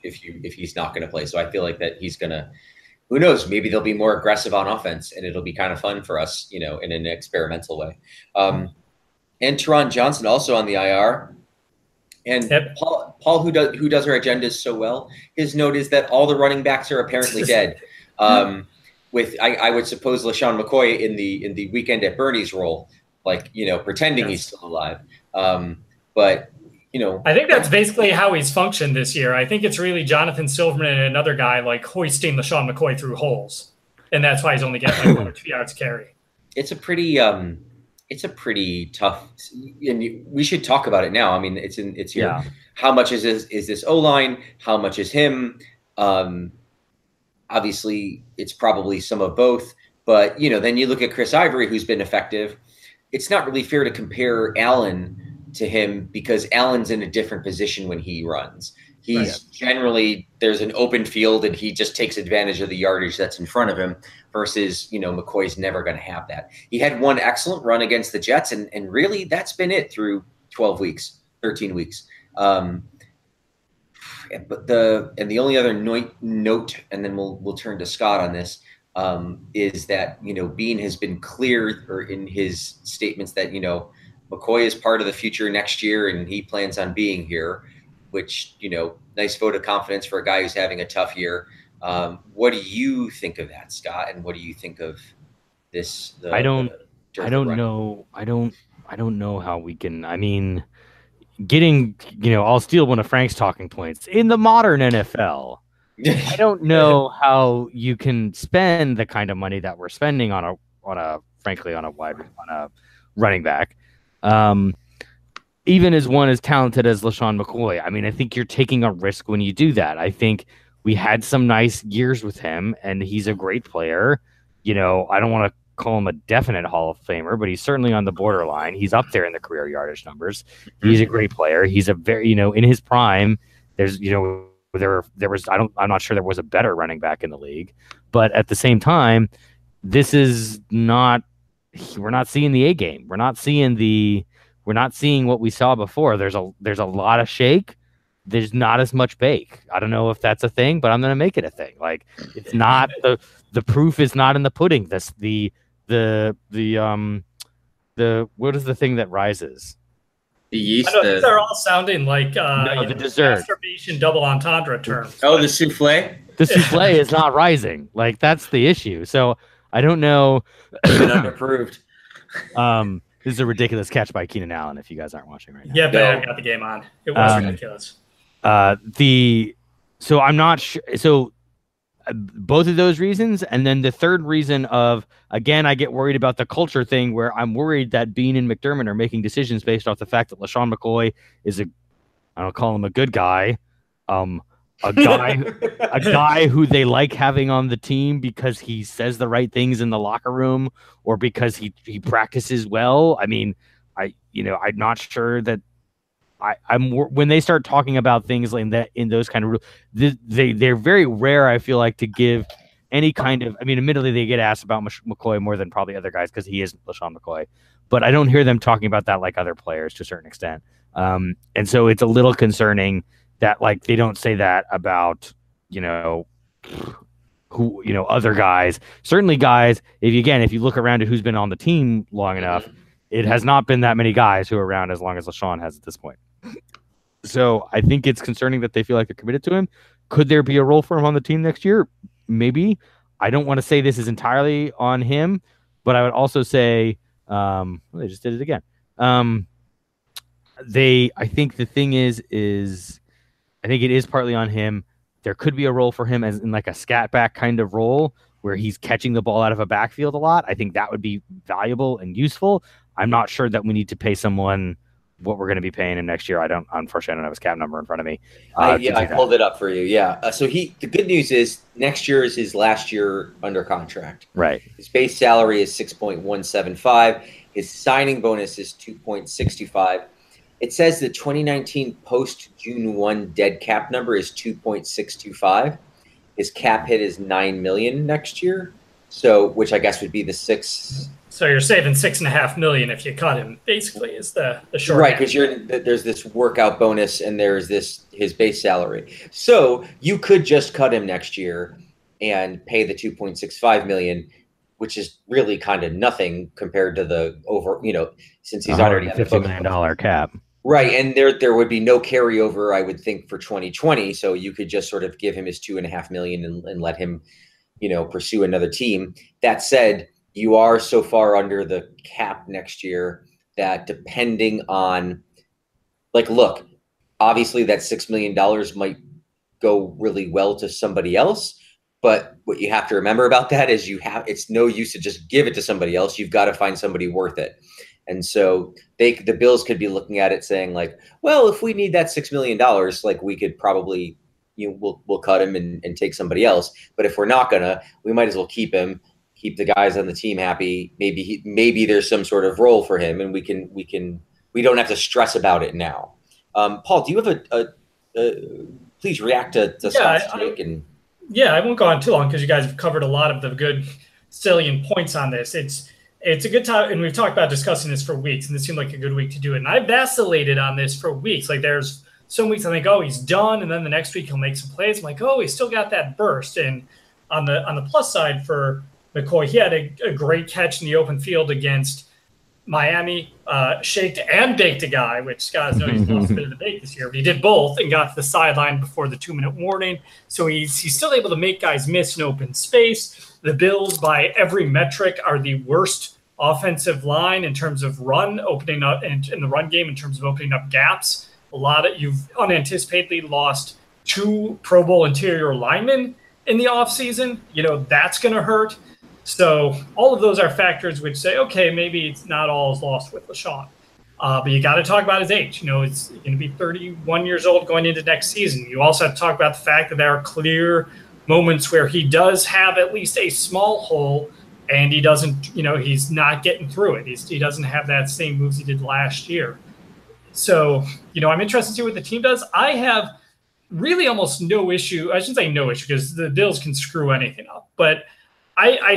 he's not going to play. So I feel like that he's going to – who knows? Maybe they'll be more aggressive on offense, and it'll be kind of fun for us, you know, in an experimental way. And Teron Johnson also on the IR. And Paul, who does our agendas so well, his note is that all the running backs are apparently dead. I would suppose LeSean McCoy in the Weekend at Bernie's role, like, you know, pretending he's still alive. But you know, I think that's basically how he's functioned this year. I think it's really Jonathan Silverman and another guy like hoisting LeSean McCoy through holes, and that's why he's only getting like 1 or 2 yards carry. It's a pretty. It's a pretty tough, and we should talk about it now. I mean, it's here. Yeah. How much is this O-line? How much is him? Obviously, it's probably some of both. But you know, then you look at Chris Ivory, who's been effective. It's not really fair to compare Allen to him because Allen's in a different position when he runs. He's generally there's an open field, and he just takes advantage of the yardage that's in front of him. Versus, you know, McCoy's never going to have that. He had one excellent run against the Jets, and really that's been it through 13 weeks. But the only other note, and then we'll turn to Scott on this, is that, you know, Bean has been clear or in his statements that, you know, McCoy is part of the future next year, and he plans on being here. Which, you know, nice vote of confidence for a guy who's having a tough year. What do you think of that, Scott? And what do you think of this? I don't know how we can. I mean, I'll steal one of Frank's talking points. In the modern NFL, I don't know how you can spend the kind of money that we're spending on a running back. even as one as talented as LeSean McCoy. I mean, I think you're taking a risk when you do that. I think we had some nice years with him, and he's a great player. You know, I don't want to call him a definite Hall of Famer, but he's certainly on the borderline. He's up there in the career yardage numbers. He's a great player. He's a very, you know, in his prime, there's, you know, there was, I'm not sure there was a better running back in the league, but at the same time, this is not, we're not seeing the A game. We're not seeing what we saw before. There's a lot of shake. There's not as much bake. I don't know if that's a thing, but I'm going to make it a thing. Like, it's not the proof is not in the pudding. This, the what is the thing that rises? The yeast. I know, these are all sounding like the dessert. Masturbation double entendre term. Oh, the souffle. The souffle is not rising. Like, that's the issue. So I don't know. Unapproved. This is a ridiculous catch by Keenan Allen. If you guys aren't watching right now. Yeah, but I got the game on. It was ridiculous. So I'm not sure. So both of those reasons, and then the third reason of, again, I get worried about the culture thing, where I'm worried that Bean and McDermott are making decisions based off the fact that LeSean McCoy is a, I don't call him a good guy, a guy who they like having on the team because he says the right things in the locker room, or because he practices well. I mean, I'm not sure that I'm when they start talking about things like that in those kind of they're very rare. I feel like to give any kind of, I mean, admittedly they get asked about McCoy more than probably other guys because he is LeSean McCoy, but I don't hear them talking about that like other players to a certain extent. And so it's a little concerning that, like, they don't say that about, you know, who, you know, other guys. Certainly guys, if you look around at who's been on the team long enough, it has not been that many guys who are around as long as LeSean has at this point. So I think it's concerning that they feel like they're committed to him. Could there be a role for him on the team next year? Maybe. I don't want to say this is entirely on him, but I would also say they just did it again. I think the thing is I think it is partly on him. There could be a role for him as in like a scat back kind of role where he's catching the ball out of a backfield a lot. I think that would be valuable and useful. I'm not sure that we need to pay someone what we're going to be paying him next year. Unfortunately, I don't have his cap number in front of me. I pulled it up for you. Yeah. The good news is next year is his last year under contract. Right. His base salary is 6.175. His signing bonus is 2.65. It says the 2019 post-June 1 dead cap number is 2.625. His cap hit is $9 million next year, which I guess would be the sixth. So you're saving $6.5 million if you cut him, basically, is the short. Right, because there's this workout bonus and there's his base salary. So you could just cut him next year and pay the $2.65 million, which is really kind of nothing compared to the over, you know, since he's already $50 million cap. Right. And there would be no carryover, I would think, for 2020. So you could just sort of give him his $2.5 million and let him, you know, pursue another team. That said, you are so far under the cap next year that depending on, like, look, obviously that $6 million might go really well to somebody else. But what you have to remember about that is it's no use to just give it to somebody else. You've got to find somebody worth it. And so the Bills could be looking at it saying, like, well, if we need that $6 million, like, we could probably, you know, we'll cut him and take somebody else. But if we're not going to, we might as well keep him, keep the guys on the team happy. Maybe there's some sort of role for him and we don't have to stress about it now. Paul, do you have please react to Scott's take and. Yeah, I won't go on too long because you guys have covered a lot of the good salient points on this. It's a good time, and we've talked about discussing this for weeks, and this seemed like a good week to do it. And I vacillated on this for weeks. Like, there's some weeks I think, oh, he's done, and then the next week he'll make some plays. I'm like, oh, he's still got that burst. And on the plus side for McCoy, he had a great catch in the open field against Miami, shaked and baked a guy, which Scott knows he's lost a bit of the bake this year, but he did both and got to the sideline before the 2-minute warning. So he's still able to make guys miss in open space. The Bills, by every metric, are the worst offensive line in terms of run opening up and in the run game in terms of opening up gaps. You've unanticipatedly lost 2 Pro Bowl interior linemen in the offseason. You know, that's going to hurt. So all of those are factors which say, okay, maybe it's not all is lost with LeSean. But you got to talk about his age. You know, he's going to be 31 years old going into next season. You also have to talk about the fact that there are clear moments where he does have at least a small hole and he doesn't, you know, he's not getting through it. He doesn't have that same moves he did last year. So, you know, I'm interested to see what the team does. I have really almost no issue. I shouldn't say no issue because the Bills can screw anything up, but I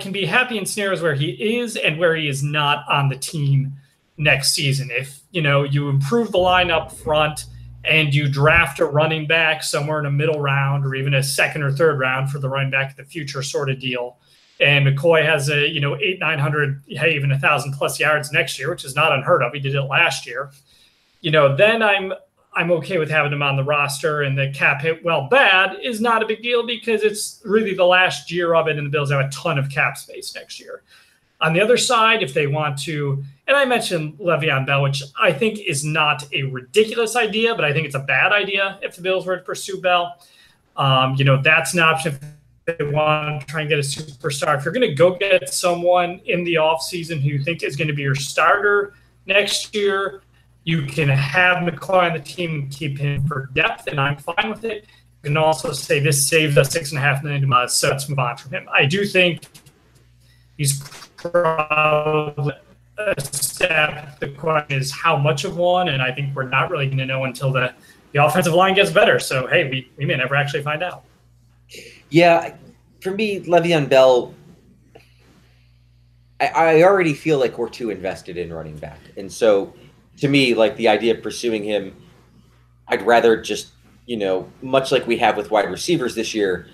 can be happy in scenarios where he is and where he is not on the team next season. If, you know, you improve the line up front and you draft a running back somewhere in a middle round or even a second or third round for the running back of the future sort of deal. And McCoy has a, you know, 800, 900, hey, even 1,000 plus yards next year, which is not unheard of. He did it last year. You know, then I'm okay with having him on the roster, and the cap hit, well, bad is not a big deal because it's really the last year of it, and the Bills have a ton of cap space next year. On the other side, if they want to, and I mentioned Le'Veon Bell, which I think is not a ridiculous idea, but I think it's a bad idea if the Bills were to pursue Bell. You know, that's an option if they want to try and get a superstar. If you're going to go get someone in the offseason who you think is going to be your starter next year, you can have McCoy on the team and keep him for depth, and I'm fine with it. You can also say this saves us $6.5 million a month, so let's move on from him. I do think he's probably a step. The question is how much of one, and I think we're not really going to know until the offensive line gets better. So, hey, we may never actually find out. Yeah, for me, Le'Veon Bell, I already feel like we're too invested in running back, and so – to me, like the idea of pursuing him, I'd rather just, you know, much like we have with wide receivers this year,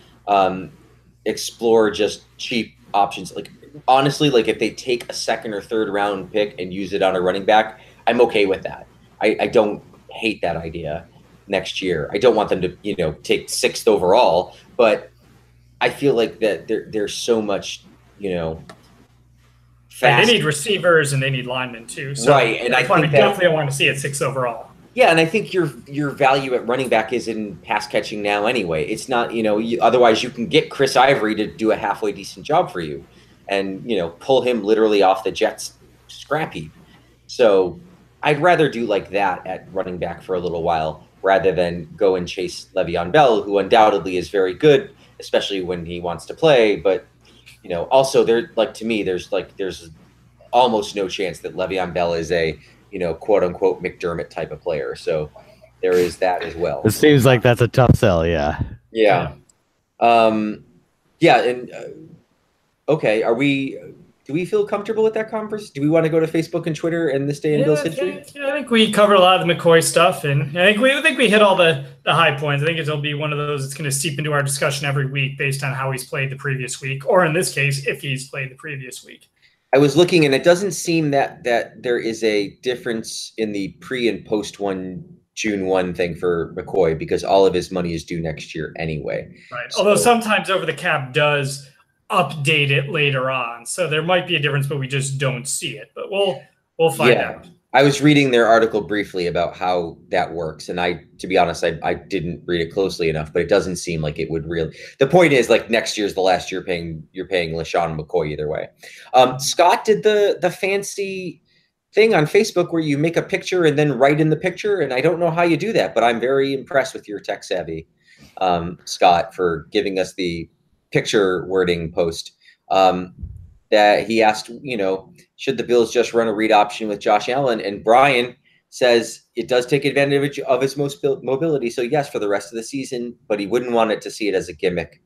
explore just cheap options. Like, honestly, like if they take a second or third round pick and use it on a running back, I'm okay with that. I don't hate that idea next year. I don't want them to, you know, take 6th overall, but I feel like that there's so much, you know, fast. And they need receivers and they need linemen too. So right, and I think definitely want to see it 6th overall. Yeah, and I think your value at running back is in pass catching now anyway. It's not, you know, otherwise you can get Chris Ivory to do a halfway decent job for you, and you know pull him literally off the Jets scrap heap. So I'd rather do like that at running back for a little while rather than go and chase Le'Veon Bell, who undoubtedly is very good, especially when he wants to play, but. You know, also there, like to me, there's almost no chance that Le'Veon Bell is a, you know, quote unquote McDermott type of player. So there is that as well. It seems like that's a tough sell. Yeah. Yeah. Yeah. And okay, do we feel comfortable with that conference? Do we want to go to Facebook and Twitter and this day in Bill's history? Yeah, I think we covered a lot of the McCoy stuff, and I think we hit all the high points. I think it'll be one of those that's going to seep into our discussion every week based on how he's played the previous week, or in this case, if he's played the previous week. I was looking, and it doesn't seem that there is a difference in the pre and post June 1 thing for McCoy because all of his money is due next year anyway. Right. So, although sometimes over the cap does update it later on, so there might be a difference, but we just don't see it. But we'll find out. I was reading their article briefly about how that works, and I, to be honest, I didn't read it closely enough, but it doesn't seem like it would really. The point is, like, next year's the last year you're paying LeSean McCoy either way. Scott did the fancy thing on Facebook where you make a picture and then write in the picture, and I don't know how you do that, but I'm very impressed with your tech savvy, Scott, for giving us the picture wording post that he asked, you know, should the Bills just run a read option with Josh Allen? And Brian says it does take advantage of his most mobility. So yes, for the rest of the season, but he wouldn't want it to see it as a gimmick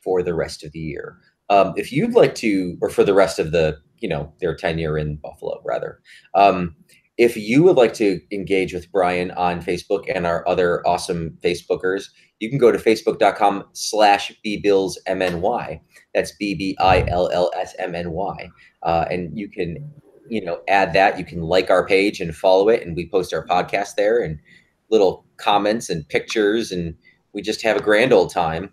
for the rest of the year. If you'd like to, or for the rest of the, you know, their tenure in Buffalo rather, if you would like to engage with Brian on Facebook and our other awesome Facebookers, you can go to facebook.com/BBillsMNY. That's BBILLSMNY. And you can, you know, add that. You can like our page and follow it. And we post our podcast there and little comments and pictures. And we just have a grand old time.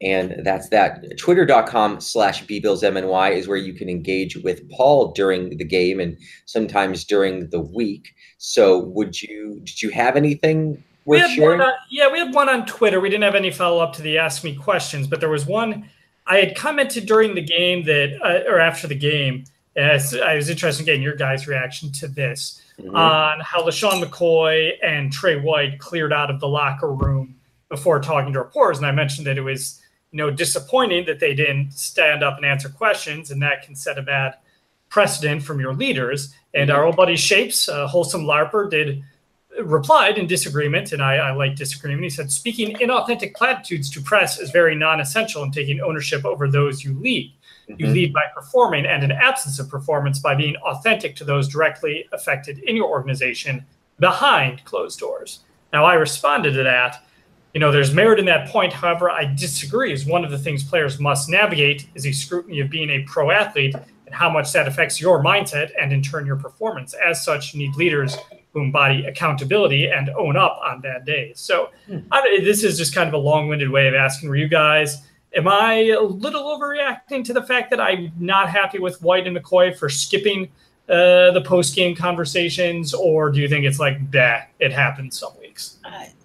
And that's that. Twitter.com/BBillsMNY is where you can engage with Paul during the game and sometimes during the week. So did you have anything worth sharing? We had one on Twitter. We didn't have any follow-up to the Ask Me questions, but there was one I had commented during the game that, or after the game, it was interesting getting your guys' reaction to this on how LeSean McCoy and Tre' White cleared out of the locker room before talking to reporters. And I mentioned that it was, you know, disappointing that they didn't stand up and answer questions, and that can set a bad precedent from your leaders. And our old buddy Shapes, Wholesome LARPer, replied in disagreement, and I like disagreement. He said, speaking inauthentic platitudes to press is very non-essential in taking ownership over those you lead. You lead by performing, and an absence of performance by being authentic to those directly affected in your organization behind closed doors. Now, I responded to that. You know, there's merit in that point. However, I disagree, as one of the things players must navigate is the scrutiny of being a pro athlete and how much that affects your mindset and in turn your performance. As such, you need leaders who embody accountability and own up on bad days. So this is just kind of a long-winded way of asking, were you guys, am I a little overreacting to the fact that I'm not happy with White and McCoy for skipping the post-game conversations, or do you think it's like, bah, it happens some weeks?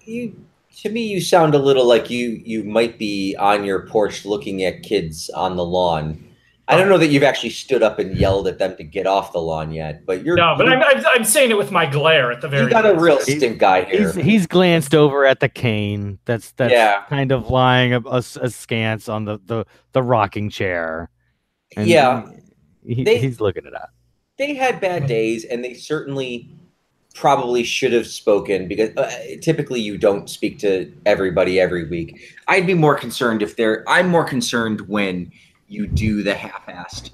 To me, you sound a little like you might be on your porch looking at kids on the lawn. I don't know that you've actually stood up and yelled at them to get off the lawn yet, but you're no. But I'm saying it with my glare at the very. You got a real stink guy here. He's glanced over at the cane. That's kind of lying askance on the rocking chair. And he's looking it up. They had bad days, and they certainly probably should have spoken, because typically you don't speak to everybody every week. I'd be more concerned I'm more concerned when you do the half-assed.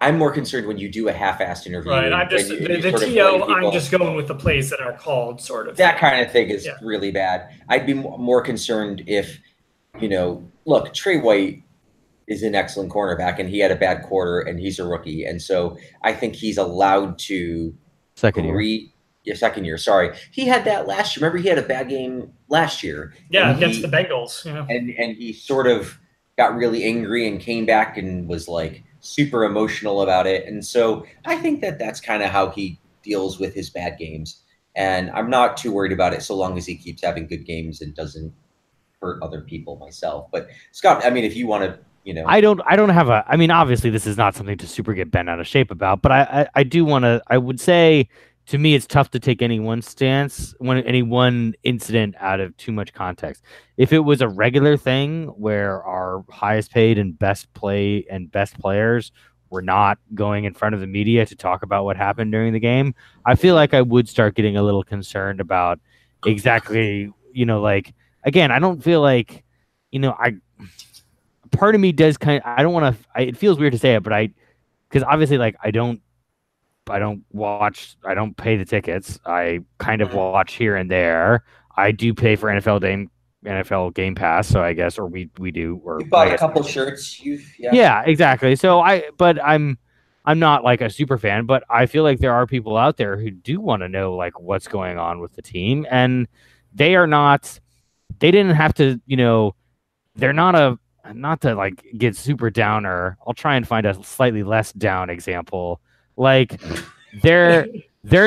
I'm more concerned when you do a half-assed interview. Right, I'm just the TO. I'm just going with the plays that are called, sort of. That kind of thing is really bad. I'd be more concerned if, you know, look, Tre' White is an excellent cornerback, and he had a bad quarter, and he's a rookie, and so I think he's allowed to second year. He had that last year. Remember, he had a bad game last year. Yeah, against the Bengals. Yeah. And he sort of got really angry and came back and was like super emotional about it. And so I think that that's kind of how he deals with his bad games. And I'm not too worried about it so long as he keeps having good games and doesn't hurt other people, myself. But Scott, I mean, if you want to, you know, I don't have a, I mean, obviously this is not something to super get bent out of shape about, but I do want to, I would say, to me, it's tough to take any one stance, any one incident, out of too much context. If it was a regular thing where our highest paid and best players were not going in front of the media to talk about what happened during the game, I feel like I would start getting a little concerned about exactly, you know, like, again, I don't feel like, you know, part of me does kind of, I don't want to, it feels weird to say it, but because obviously, like, I don't watch, I don't pay the tickets. I kind of watch here and there. I do pay for NFL Game Pass, so I guess, or we do. Or you bought a couple shirts. Yeah, exactly. So I'm not like a super fan, but I feel like there are people out there who do want to know like what's going on with the team, and they didn't have to, you know, they're not a, not to like get super downer. I'll try and find a slightly less down example. Like they're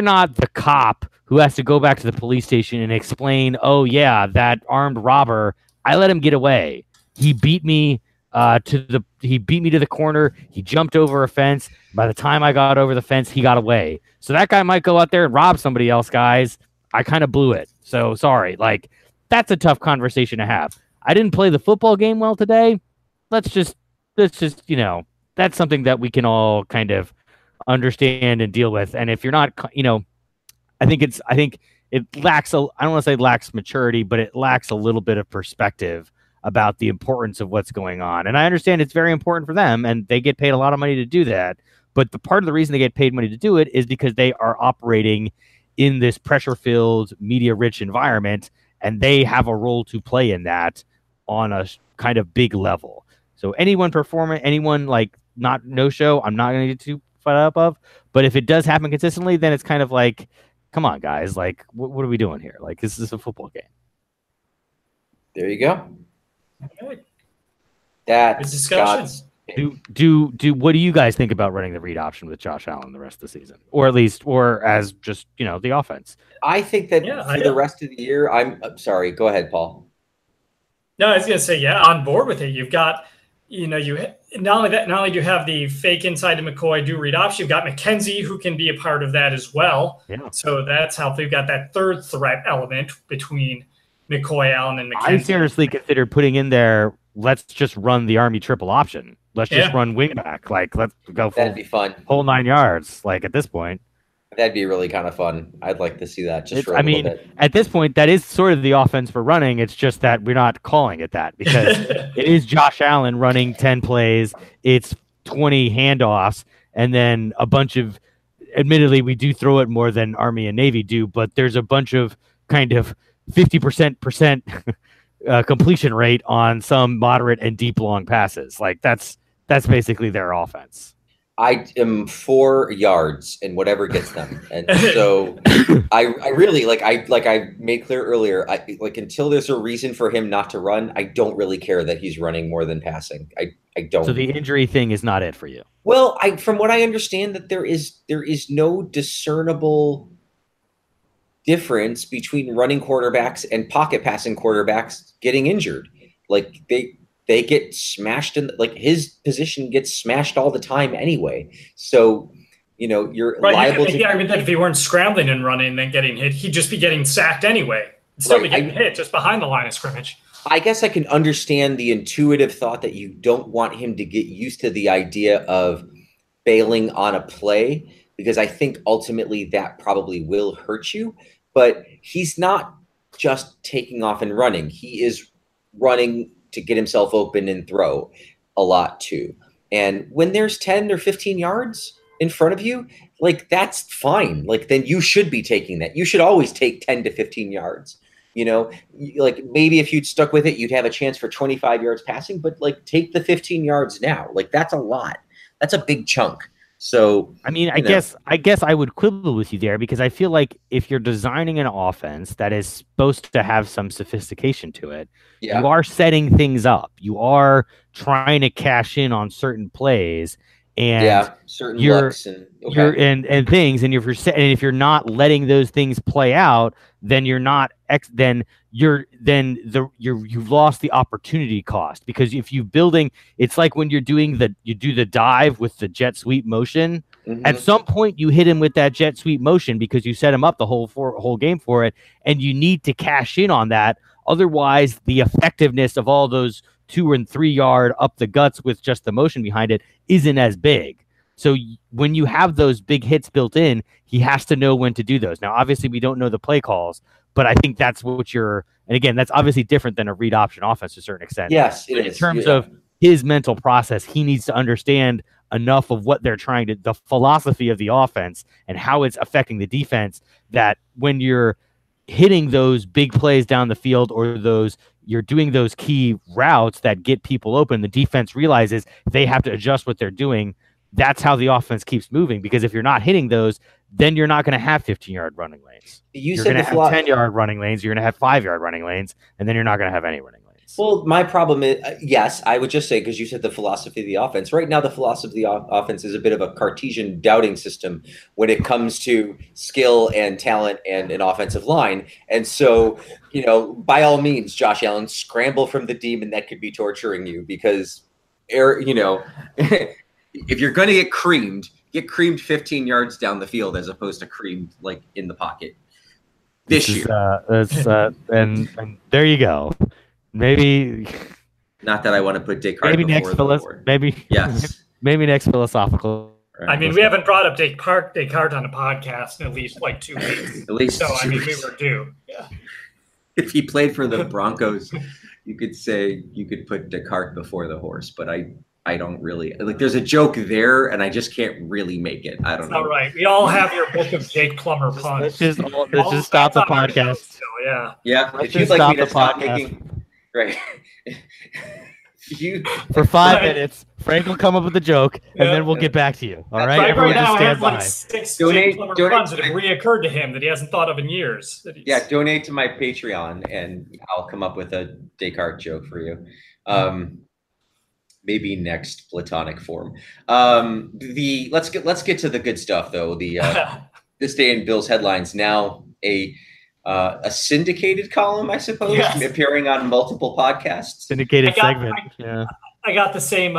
not the cop who has to go back to the police station and explain, oh yeah, that armed robber, I let him get away. He beat me to the corner. He jumped over a fence. By the time I got over the fence, he got away. So that guy might go out there and rob somebody else, guys. I kind of blew it. So sorry. Like, that's a tough conversation to have. I didn't play the football game well today. Let's just, you know, that's something that we can all kind of understand and deal with. And if you're not, you know, I think it lacks I don't want to say lacks maturity, but it lacks a little bit of perspective about the importance of what's going on. And I understand it's very important for them, and they get paid a lot of money to do that. But the part of the reason they get paid money to do it is because they are operating in this pressure-filled, media-rich environment, and they have a role to play in that on a kind of big level. So anyone like not no show, I'm not going to get too fed up of, but if it does happen consistently, then it's kind of like, come on, guys, like what are we doing here? Like, this is a football game. There you go. That's discussions. Do what do you guys think about running the read option with Josh Allen the rest of the season, or as just, you know, the offense? I think that the rest of the year, I'm sorry. Go ahead, Paul. No, I was gonna say, yeah, on board with it. You've got. you know, you not only that, not only do you have the fake inside to McCoy, do read option, you've got McKenzie who can be a part of that as well. Yeah. So that's helpful. You've got that third threat element between McCoy, Allen, and McKenzie. I seriously considered putting in there, let's just run the Army triple option. Let's just run wing back. Like, let's go full, that'd be fun. Whole 9 yards. Like, at this point, that'd be really kind of fun. I'd like to see that. Just for a little bit. At this point, that is sort of the offense for running. It's just that we're not calling it that because it is Josh Allen running 10 plays. It's 20 handoffs, and then a bunch of. Admittedly, we do throw it more than Army and Navy do, but there's a bunch of kind of 50% completion rate on some moderate and deep long passes. Like that's basically their offense. I am 4 yards and whatever gets them. And so I really like I made clear earlier, I until there's a reason for him not to run, I don't really care that he's running more than passing. I don't. So the injury thing is not it for you. Well, from what I understand, that there is no discernible difference between running quarterbacks and pocket passing quarterbacks getting injured. Like they get smashed in, like his position gets smashed all the time anyway. So, you know, you're right, liable to. Yeah, I mean, that if he weren't scrambling and running and then getting hit, he'd just be getting sacked anyway. He'd still be getting hit just behind the line of scrimmage. I guess I can understand the intuitive thought that you don't want him to get used to the idea of bailing on a play, because I think ultimately that probably will hurt you. But he's not just taking off and running. He is running to get himself open and throw a lot too. And when there's 10 or 15 yards in front of you, like that's fine. Like then you should be taking that. You should always take 10 to 15 yards. You know, like maybe if you'd stuck with it, you'd have a chance for 25 yards passing, but like take the 15 yards now. Like that's a lot. That's a big chunk. So, I mean, I guess I would quibble with you there, because I feel like if you're designing an offense that is supposed to have some sophistication to it, you are setting things up. You are trying to cash in on certain plays and certain looks and things. And if you're not letting those things play out, then you're not you've lost the opportunity cost, because if you building, it's like when you do the dive with the jet sweep motion, at some point you hit him with that jet sweep motion because you set him up the whole game for it, and you need to cash in on that. Otherwise, the effectiveness of all those 2 and 3 yard up the guts with just the motion behind it isn't as big. So when you have those big hits built in, he has to know when to do those. Now, obviously, we don't know the play calls, but I think that's what you're. And again, that's obviously different than a read option offense to a certain extent. Yes, it is. In terms of his mental process, he needs to understand enough of what they're trying to, the philosophy of the offense and how it's affecting the defense, that when you're hitting those big plays down the field or you're doing those key routes that get people open, the defense realizes they have to adjust what they're doing. That's how the offense keeps moving, because if you're not hitting those, then you're not going to have 15-yard running lanes. You're going to have 10-yard running lanes. You're going to have 5-yard running lanes, and then you're not going to have any running lanes. Well, my problem is, yes, I would just say, because you said the philosophy of the offense. Right now, the philosophy of the offense is a bit of a Cartesian doubting system when it comes to skill and talent and an offensive line. And so, you know, by all means, Josh Allen, scramble from the demon that could be torturing you, because, you know, if you're going to get creamed 15 yards down the field as opposed to creamed like in the pocket this year. And there you go. Maybe not that I want to put Descartes. Maybe next philosophical. I mean, we haven't brought up Descartes on a podcast in at least like 2 weeks. We were due. Yeah. If he played for the Broncos, you could put Descartes before the horse, but I don't really like. There's a joke there, and I just can't really make it. I don't know. All right, we all have your book of Jake Plummer puns. Let's just stop the podcast. Yeah. If you'd like me to stop making, right? For 5 minutes, Frank will come up with a joke, and then we'll get back to you. All right. Everyone, just stand by. 6 Jake Plummer puns that have reoccurred to him that he hasn't thought of in years. Donate to my Patreon, and I'll come up with a Descartes joke for you. Maybe next platonic form. Let's get to the good stuff though. The this day in Bills headlines now, a syndicated column, I suppose, appearing on multiple podcasts. Syndicated segment. I got the same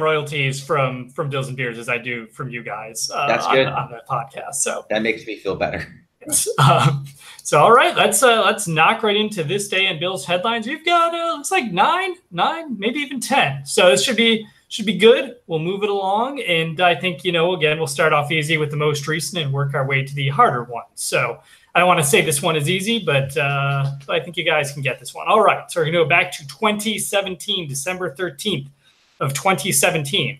royalties from Dills and Beers as I do from you guys That's good. On that podcast. So that makes me feel better. So all right, let's knock right into this day in Bills headlines. We've got looks like nine, maybe even 10. So this should be good. We'll move it along, and I think again we'll start off easy with the most recent and work our way to the harder one. So I don't want to say this one is easy, but I think you guys can get this one. All right, so we're going to go back to 2017, December 13th of 2017.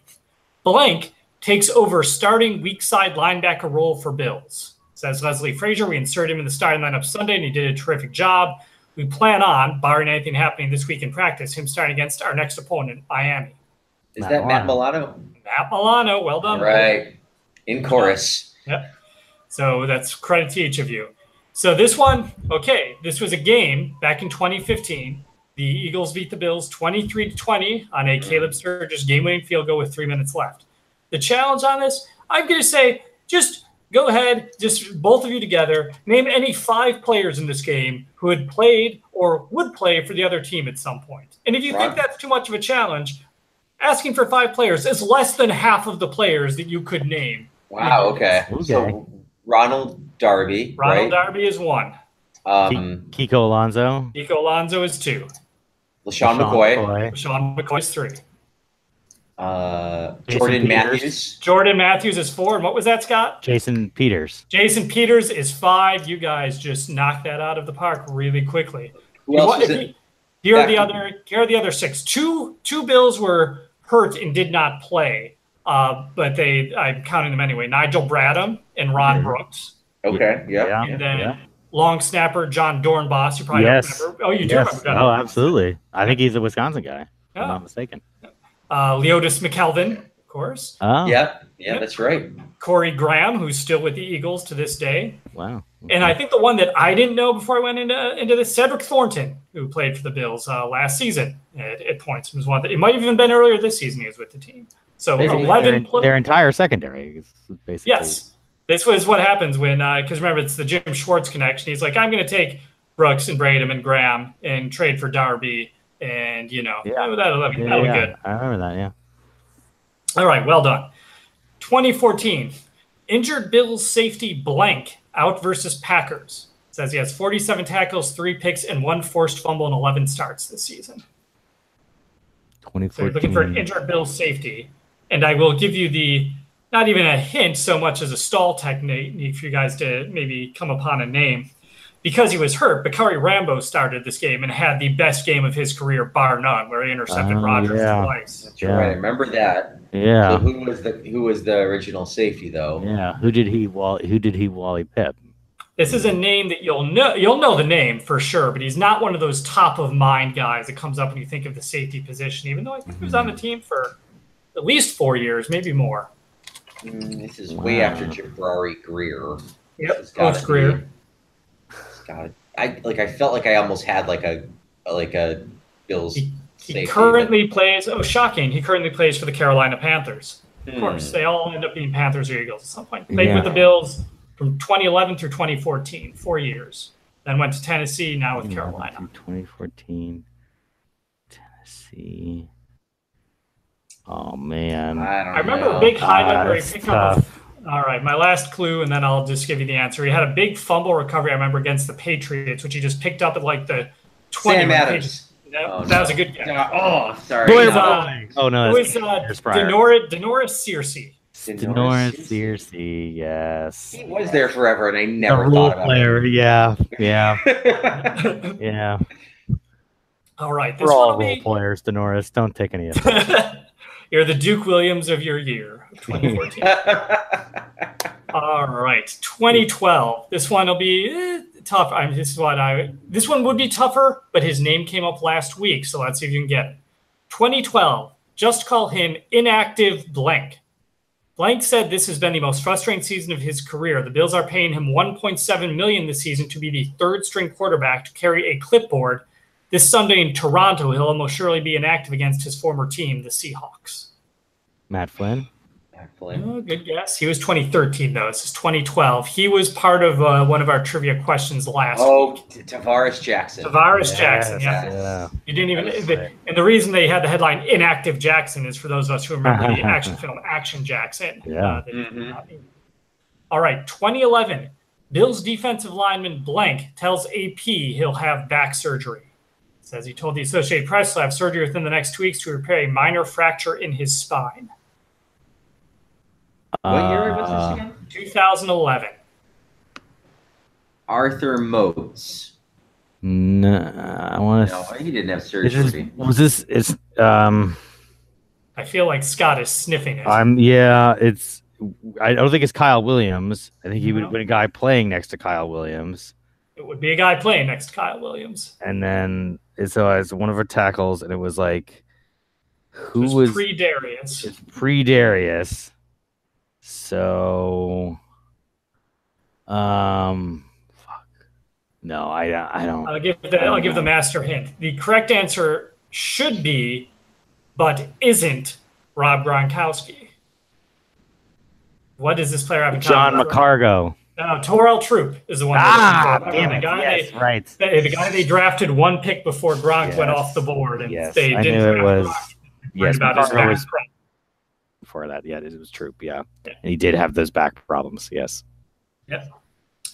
Blank takes over starting weak side linebacker role for Bills. Says Leslie Frazier, we inserted him in the starting lineup Sunday, and he did a terrific job. We plan on, barring anything happening this week in practice, him starting against our next opponent, Miami. Is that Matt Milano? Matt Milano, well done. Right, in chorus. Yep. So that's credit to each of you. So this one, okay, this was a game back in 2015. The Eagles beat the Bills 23-20 on a Caleb Sturgis game-winning field goal with 3 minutes left. The challenge on this, I'm going to say, just go ahead, just both of you together, name any 5 players in this game who had played or would play for the other team at some point. And if you think that's too much of a challenge, asking for 5 players is less than half of the players that you could name. Wow, okay. So Ronald Darby, Darby is 1. Kiko Alonso. Kiko Alonso is 2. LeSean McCoy. LeSean McCoy is 3. Jordan Matthews. Jordan Matthews is 4. And what was that, Scott? Jason Peters. Jason Peters is 5. You guys just knocked that out of the park really quickly. Who else is it? Here are the other 6. Two Bills were hurt and did not play. But I'm counting them anyway. Nigel Bradham and Ron Brooks. Okay. Yeah. And then long snapper John Dornbos. You probably don't remember. Oh, you do remember that. Oh, absolutely. I think he's a Wisconsin guy, if I'm not mistaken. Leodis McKelvin, of course. Oh. Yeah, that's right. Corey Graham, who's still with the Eagles to this day. Wow. Okay. And I think the one that I didn't know before I went into this, Cedric Thornton, who played for the Bills last season at points. Was one that, it might have even been earlier this season he was with the team. So basically, 11 their entire secondary is basically. Yes. This was what happens when, because remember, it's the Jim Schwartz connection. He's like, I'm going to take Brooks and Bradham and Graham and trade for Darby. And, that'll be good. I remember that, All right, well done. 2014, injured Bills safety blank out versus Packers. Says he has 47 tackles, 3 picks, and 1 forced fumble in 11 starts this season. 2014. So you're looking for an injured Bills safety. And I will give you the, not even a hint so much as a stall technique for you guys to maybe come upon a name. Because he was hurt, Bakari Rambo started this game and had the best game of his career, bar none, where he intercepted Rodgers twice. That's right. I remember that. Yeah. So who was the original safety though? Yeah. Who did he Wally Pipp? This is a name that you'll know the name for sure, but he's not one of those top of mind guys that comes up when you think of the safety position, even though I think he was on the team for at least 4 years, maybe more. This is way after Jabrari Greer. Yep. Coach Greer. God, I felt like I almost had like a Bills. He currently plays. Oh, shocking! He currently plays for the Carolina Panthers. Of course, they all end up being Panthers or Eagles at some point. Played with the Bills from 2011 through 2014, 4 years. Then went to Tennessee. Now with Carolina. 2014, Tennessee. Oh man, I remember a big highlight where he picked up. All right, my last clue, and then I'll just give you the answer. He had a big fumble recovery, I remember, against the Patriots, which he just picked up at like the 20. Sam Adams. That was a good guy. Sorry. It was Denoris Searcy. Denoris Searcy, yes. He was there forever, and I never thought about it. Yeah. Yeah. All right. We're all role players, Denoris. Don't take any of that. You're the Duke Williams of your year, 2014. All right, 2012. This one will be tough. This one would be tougher, but his name came up last week, so let's see if you can get it. 2012. Just call him inactive blank. Blank said this has been the most frustrating season of his career. The Bills are paying him $1.7 million this season to be the third-string quarterback to carry a clipboard. This Sunday in Toronto, he'll almost surely be inactive against his former team, the Seahawks. Matt Flynn? actually. Oh, good guess. He was 2013, though. This is 2012. He was part of one of our trivia questions last week. Oh, Tavares Jackson. Tavares Jackson, yeah. You didn't even and the reason they had the headline Inactive Jackson is for those of us who remember the action film Action Jackson. Yeah. All right, 2011. Bills defensive lineman blank tells AP he'll have back surgery. Says he told the Associated Press he'll have surgery within the next 2 weeks to repair a minor fracture in his spine. What year was this again? 2011. Arthur Motes. No, he didn't have surgery. I feel like Scott is sniffing it. I don't think it's Kyle Williams. I think he would have been a guy playing next to Kyle Williams. It would be a guy playing next to Kyle Williams. And then so it's one of our tackles, and it was like, it was pre-Darius. It's pre-Darius. So, fuck. No, I don't. I'll give the master hint. The correct answer should be, but isn't, Rob Gronkowski. What does this player have in common? John McCargo. No, Terrell Troop is the one. Damn it. The guy they drafted one pick before Gronk went off the board. And they I didn't knew it was. Yes, about his back was before that. Yeah, it was Troop. Yeah. And he did have those back problems. Yes. Yep.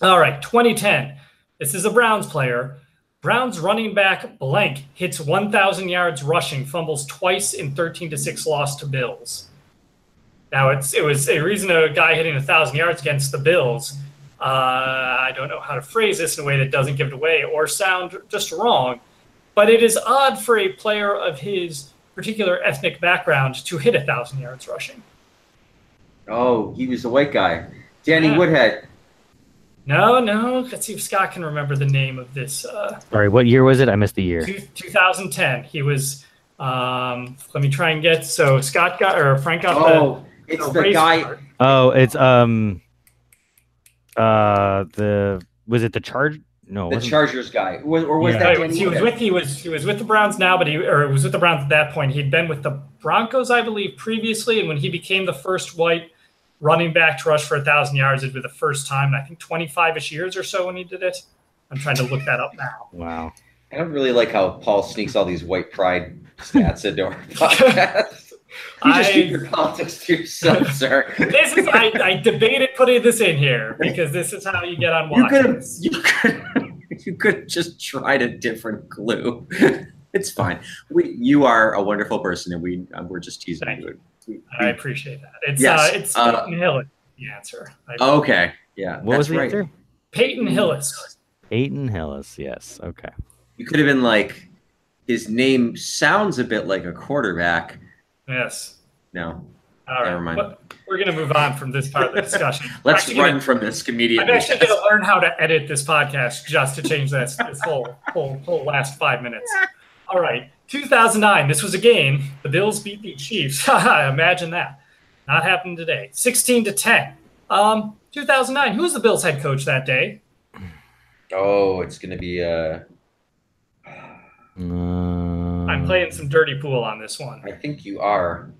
All right. 2010. This is a Browns player. Browns running back blank hits 1,000 yards rushing, fumbles twice in 13-6 loss to Bills. Now, it was a reason a guy hitting 1,000 yards against the Bills. I don't know how to phrase this in a way that doesn't give it away or sound just wrong, but it is odd for a player of his particular ethnic background to hit 1,000 yards rushing. Oh, he was a white guy. Danny Woodhead. No. Let's see if Scott can remember the name of this. Sorry, what year was it? I missed the year. 2010. He was let me try and get – so Scott got – or Frank got it's the guy. Card. Oh, it's Chargers guy, or was that? Danny he was with the Browns now, but he was with the Browns at that point. He'd been with the Broncos, I believe, previously, and when he became the first white running back to rush for 1,000 yards, it'd be the first time in, I think, 25-ish years or so when he did it. I'm trying to look that up now. Wow. I don't really like how Paul sneaks all these white pride stats into our podcast. You just keep your politics to yourself, sir. This is I debated putting this in here because this is how you get on watches. You could just tried a different clue. It's fine. You are a wonderful person, and we're just teasing you. I appreciate that. It's Peyton Hillis, the answer. Okay. Yeah. What was the answer? Peyton Hillis. Peyton Hillis. Yes. Okay. You could have been like, his name sounds a bit like a quarterback. Yes. No. All right. Never mind. Well, we're going to move on from this part of the discussion. Let's run from this immediately. I'm actually going to learn how to edit this podcast just to change this whole last 5 minutes. All right. 2009. This was a game. The Bills beat the Chiefs. Imagine that. Not happening today. 16-10. 2009. Who was the Bills head coach that day? Oh, it's going to be I'm playing some dirty pool on this one. I think you are.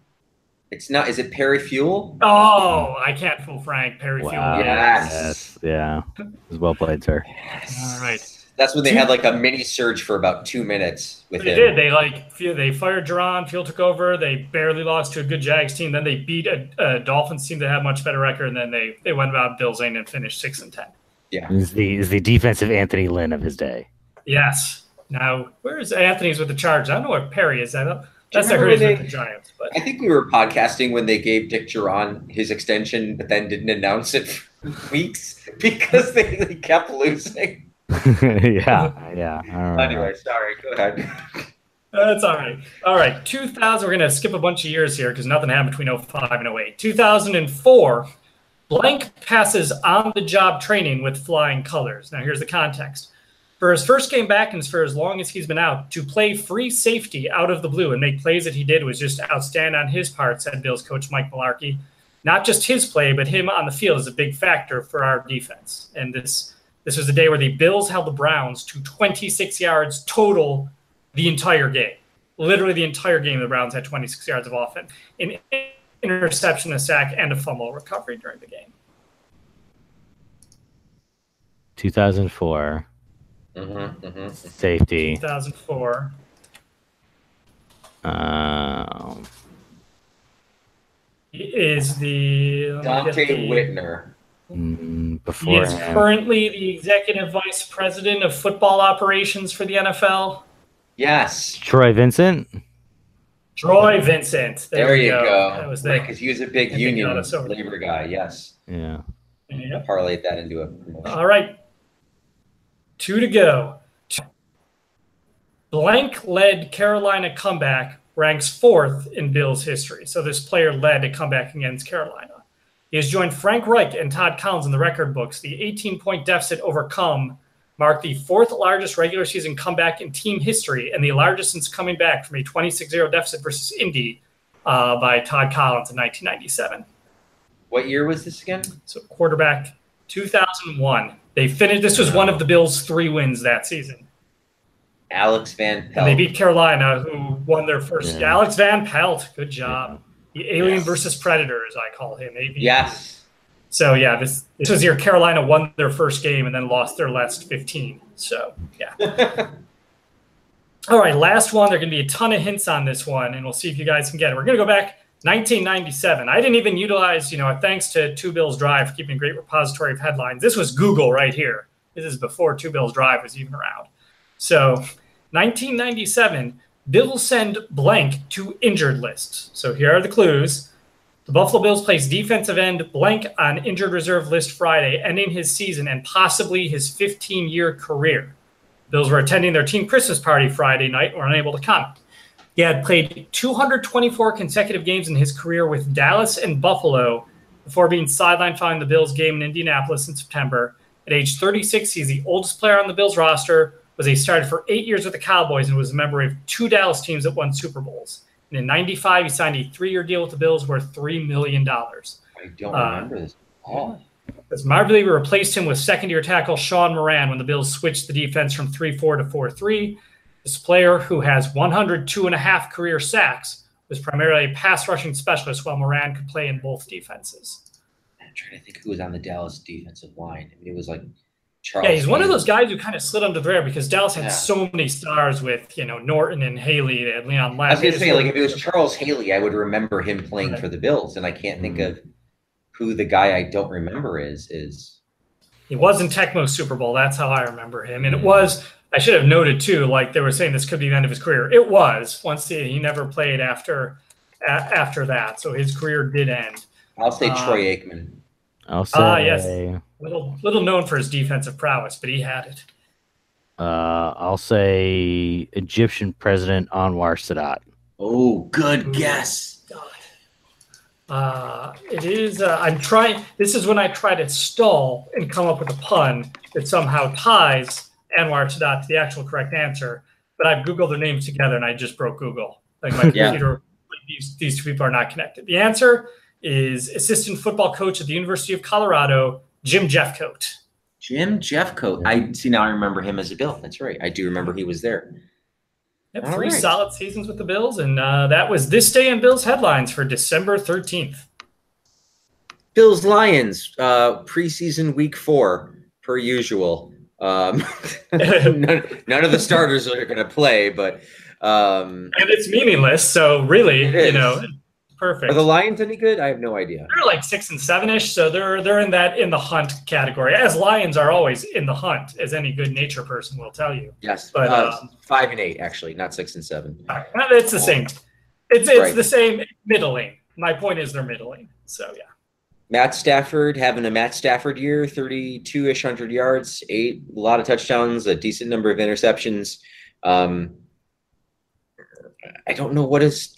It's not. Is it Perry Fuel? Oh, I can't fool Frank. Perry Fuel. Yes. Yeah. It was well played, sir. Yes. All right. That's when they had like a mini surge for about 2 minutes. They did. They fired Jerron. Fuel took over. They barely lost to a good Jags team. Then they beat a Dolphins team that had a much better record. And then they went about Bill Zane and finished 6-10. Yeah. It was the defensive Anthony Lynn of his day. Yes. Now, where is Anthony's with the Chargers? I don't know where Perry is. That's where he's with the Giants. But I think we were podcasting when they gave Dick Duran his extension, but then didn't announce it for weeks because they kept losing. yeah. Anyway, sorry. Go ahead. That's all right. All right, 2000. We're going to skip a bunch of years here because nothing happened between 05 and 08. 2004, blank passes on-the-job training with flying colors. Now, here's the context. For his first game back and for as long as he's been out, to play free safety out of the blue and make plays that he did was just outstanding on his part, said Bills coach Mike Mularkey. Not just his play, but him on the field is a big factor for our defense. And this was the day where the Bills held the Browns to 26 yards total the entire game. Literally the entire game, the Browns had 26 yards of offense. In interception, a sack, and a fumble recovery during the game. 2004. Mm-hmm, mm-hmm. Safety. 2004. Is the Dante Whitner. He is currently the executive vice president of football operations for the NFL. Yes. Troy Vincent. Troy Vincent. There you go. That was there. Because he was a big union labor guy. Yes. Yeah. Yep. Parlayed that into a promotion. All right. 2 to go. Blank led Carolina comeback ranks 4th in Bills history. So this player led a comeback against Carolina. He has joined Frank Reich and Todd Collins in the record books. The 18-point deficit overcome marked the 4th largest regular season comeback in team history and the largest since coming back from a 26-0 deficit versus Indy by Todd Collins in 1997. What year was this again? So quarterback 2001. They finished. This was one of the Bills' 3 wins that season. Alex Van Pelt. And they beat Carolina, who won their first. Yeah. Alex Van Pelt. Good job. Yeah. The alien versus predator, as I call him. AB. Yes. So, yeah, this was your Carolina won their first game and then lost their last 15. So, yeah. All right, last one. There are going to be a ton of hints on this one, and we'll see if you guys can get it. We're going to go back 1997. I didn't even utilize, thanks to Two Bills Drive for keeping a great repository of headlines. This was Google right here. This is before Two Bills Drive was even around. So 1997, Bills send blank to injured list. So here are the clues. The Buffalo Bills place defensive end blank on injured reserve list Friday, ending his season and possibly his 15-year career. Bills were attending their team Christmas party Friday night and were unable to comment. He had played 224 consecutive games in his career with Dallas and Buffalo before being sidelined following the Bills game in Indianapolis in September. At age 36, he's the oldest player on the Bills roster, was he started for 8 years with the Cowboys and was a member of 2 Dallas teams that won Super Bowls. And in 95, he signed a 3-year deal with the Bills worth $3 million. I don't remember this at all. As Marv Levy replaced him with second-year tackle Sean Moran when the Bills switched the defense from 3-4 to 4-3. This player, who has 102.5 career sacks, was primarily a pass-rushing specialist while Moran could play in both defenses. I'm trying to think who was on the Dallas defensive line. I mean, it was like... Charles he's Hayes. One of those guys who kind of slid under the radar because Dallas had so many stars with, Norton and Haley and Leon Ladd. I was going to say, if it was Charles Haley, I would remember him playing for the Bills, and I can't think of who the guy I don't remember is. He was in Tecmo Super Bowl. That's how I remember him. And it was, I should have noted, too, they were saying this could be the end of his career. It was. Once he never played after that, so his career did end. I'll say Troy Aikman. I'll say. Yes. Little known for his defensive prowess, but he had it. I'll say Egyptian President Anwar Sadat. Oh, good guess. God. It is. I'm trying. This is when I try to stall and come up with a pun that somehow ties Anwar Sadat to the actual correct answer. But I've Googled their names together, and I just broke Google. My computer. These two people are not connected. The answer is assistant football coach at the University of Colorado, Jim Jeffcoat. Jim Jeffcoat. I see now. I remember him as a Bill. That's right. I do remember he was there. Yep, 3 solid seasons with the Bills, and that was This Day in Bills headlines for December 13th. Bills Lions preseason week 4 per usual. None of the starters are going to play, but and it's meaningless. So really, Perfect. Are the Lions any good? I have no idea. They're 6 and 7-ish, so they're in the hunt category. As Lions are always in the hunt, as any good nature person will tell you. Yes, but 5 and 8 actually, not 6 and 7. It's the same. It's right. The same middling. My point is they're middling. So yeah. Matt Stafford having a Matt Stafford year, 32-ish 100 yards, 8, a lot of touchdowns, a decent number of interceptions. I don't know what is.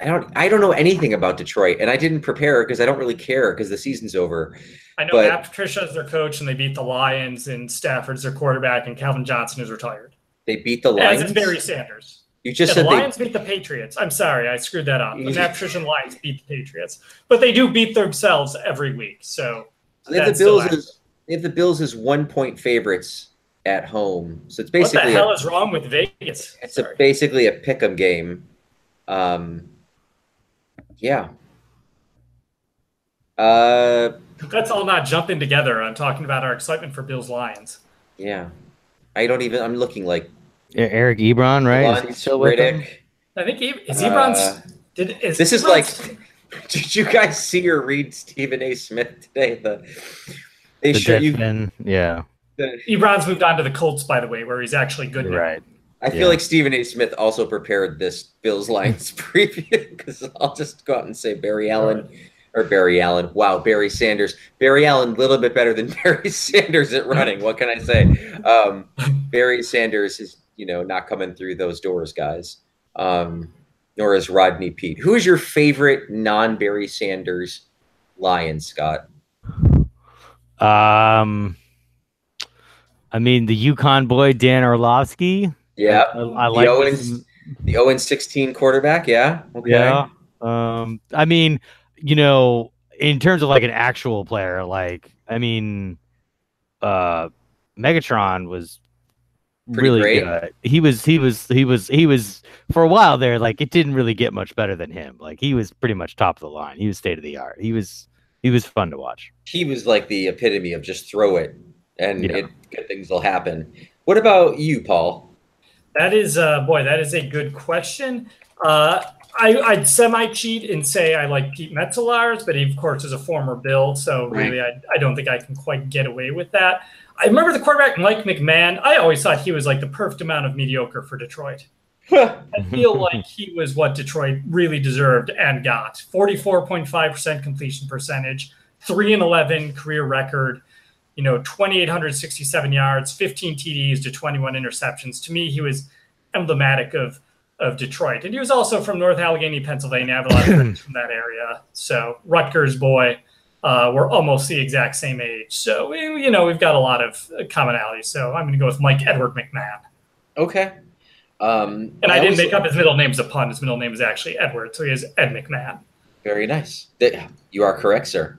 I don't know anything about Detroit, and I didn't prepare because I don't really care because the season's over. I know Matt Patricia is their coach, and they beat the Lions, and Stafford's their quarterback, and Calvin Johnson is retired. They beat the Lions? As is Barry Sanders. You just said the Lions beat the Patriots. I'm sorry, I screwed that up. The Matt Patricia and Lions beat the Patriots. But they do beat themselves every week, so they have the Bills as 1-point favorites at home. So it's basically what the hell is wrong with Vegas? It's basically a pick 'em game. Yeah, Let's all not jump in together. I'm talking about our excitement for Bills Lions. Yeah. I'm looking like Eric Ebron, right? Is he still with him? I think is Ebron's. Did you guys see or read Stephen A. Smith today? Ebron's moved on to the Colts, by the way, where he's actually good. Right. I feel like Stephen A. Smith also prepared this Bills Lions preview, because I'll just go out and say Barry Allen. Wow, Barry Sanders. Barry Allen, a little bit better than Barry Sanders at running. What can I say? Barry Sanders is, not coming through those doors, guys. Nor is Rodney Pete. Who is your favorite non-Barry Sanders Lion, Scott? I mean, the UConn boy, Dan Orlovsky. Yeah. I like the 0-16 quarterback. Yeah. Okay. Yeah. I mean, in terms of like an actual player, Megatron was really good. He was for a while there, it didn't really get much better than him. He was pretty much top of the line. He was state of the art. He was fun to watch. He was like the epitome of just throw it and good things will happen. What about you, Paul? That is that is a good question. I'd semi-cheat and say I like Pete Metzelars, but he, of course, is a former Bill, so really I don't think I can quite get away with that. I remember the quarterback, Mike McMahon. I always thought he was the perfect amount of mediocre for Detroit. I feel like he was what Detroit really deserved and got. 44.5% completion percentage, 3-11 career record, 2,867 yards, 15 TDs to 21 interceptions. To me, he was emblematic of Detroit. And he was also from North Allegheny, Pennsylvania. I have a lot of friends from that area. So Rutgers boy, we're almost the exact same age. So, we've got a lot of commonalities. So I'm going to go with Mike Edward McMahon. Okay. And I didn't make up his middle name as a pun. His middle name is actually Edward. So he is Ed McMahon. Very nice. You are correct, sir.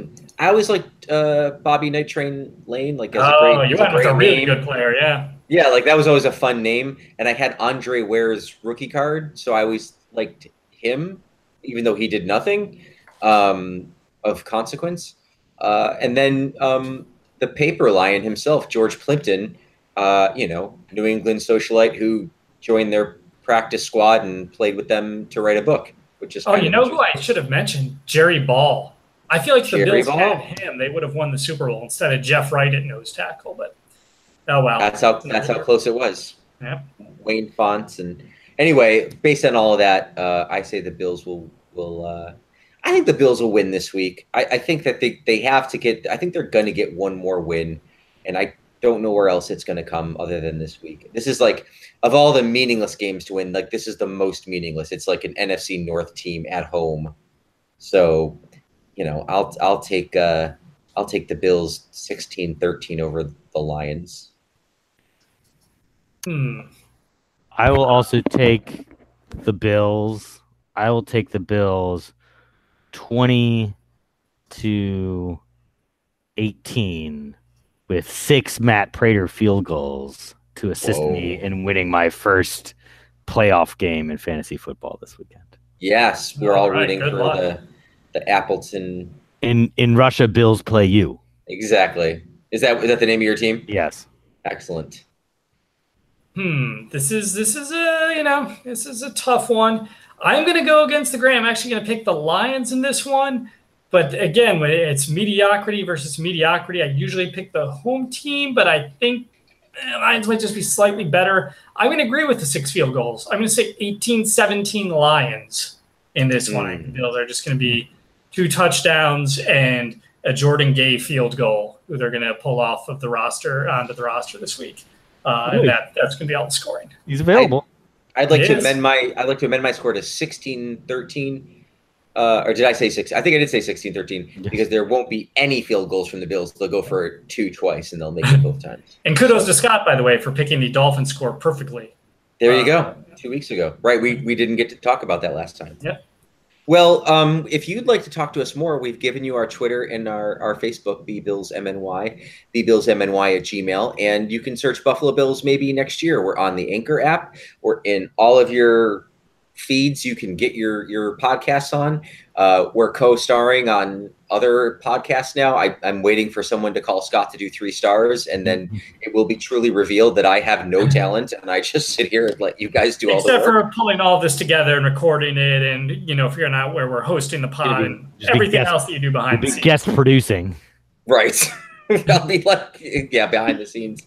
I always liked Bobby Night Train Lane. You went with a really good player, yeah. Yeah, that was always a fun name. And I had Andre Ware's rookie card, so I always liked him, even though he did nothing of consequence. And then the paper lion himself, George Plimpton, New England socialite who joined their practice squad and played with them to write a book, which is who I should have mentioned? Jerry Ball. I feel like if the Bills had him, they would have won the Super Bowl instead of Jeff Wright at nose tackle, but oh, wow. That's how close it was. Yep. Wayne Fonts. And anyway, based on all of that, I say the Bills I think the Bills will win this week. I think that they have to I think they're going to get one more win. And I don't know where else it's going to come other than this week. This is of all the meaningless games to win, this is the most meaningless. It's an NFC North team at home. So, I'll take the Bills 16-13 over the Lions. I will also take the Bills. 20-18 with 6 Matt Prater field goals to assist me in winning my first playoff game in fantasy football this weekend. Yes, we're all rooting for the Appleton. In Russia, Bills play you. Exactly. Is that the name of your team? Yes. Excellent. This is a this is a tough one. I'm going to go against the grain. I'm actually going to pick the Lions in this one. But again, when it's mediocrity versus mediocrity, I usually pick the home team, but I think Lions might just be slightly better. I'm going to agree with the 6 field goals. I'm going to say 18-17 Lions in this one. I feel they're just going to be 2 touchdowns and a Jordan Gay field goal, who they're going to pull off of the roster onto the roster this week. And that's going to be all the scoring. He's available. I'd like to amend my score to 16-13. Or did I say 6? I think I did say 16-13 because there won't be any field goals from the Bills. They'll go for 2 twice and they'll make it both times. And kudos to Scott, by the way, for picking the Dolphins score perfectly. There you go. 2 weeks ago. Right. We didn't get to talk about that last time. Yeah. Well, if you'd like to talk to us more, we've given you our Twitter and our Facebook, BBillsMNY, BBillsMNY@gmail.com. And you can search Buffalo Bills Maybe Next Year. We're on the Anchor app. We're in all of your feeds you can get your podcasts on. We're co-starring on other podcasts now. I'm waiting for someone to call Scott to do 3 stars, and then it will be truly revealed that I have no talent and I just sit here and let you guys do all the work. Except for pulling all this together and recording it and, you know, figuring out where we're hosting the pod and everything else that you do behind the scenes. Guest producing. Right. I'll be like, yeah, behind the scenes.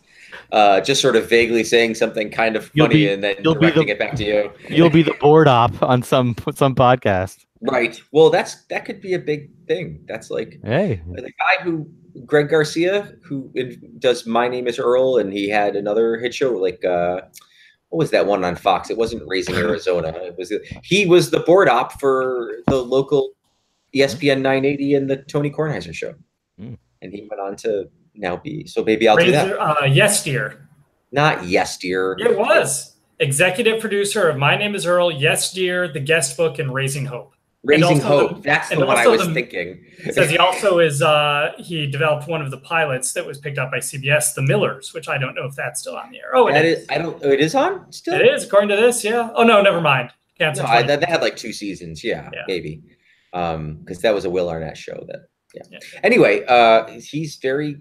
Just sort of vaguely saying something kind of funny and then directing it back to you. You'll be the board op on some podcast. Right. Well, that could be a big thing. That's like, hey, the guy who Greg Garcia, who does My Name is Earl, and he had another hit show like what was that one on Fox? It wasn't Raising Arizona. He was the board op for the local ESPN 980 and the Tony Kornheiser show. Mm. And he went on to now be, so maybe I'll do that. Yes Dear. Not Yes Dear. It was executive producer of My Name is Earl, Yes Dear, The Guest Book, and Raising Hope. Raising Hope. That's the one I was thinking. Says he also is he developed one of the pilots that was picked up by CBS, The Millers, which I don't know if that's still on the air. Oh, it is. It is on still? It is, according to this, yeah. Oh no, never mind. Cancel. No, that had like 2 seasons, yeah. Maybe. Because that was a Will Arnett show that. Yeah. Anyway, he's very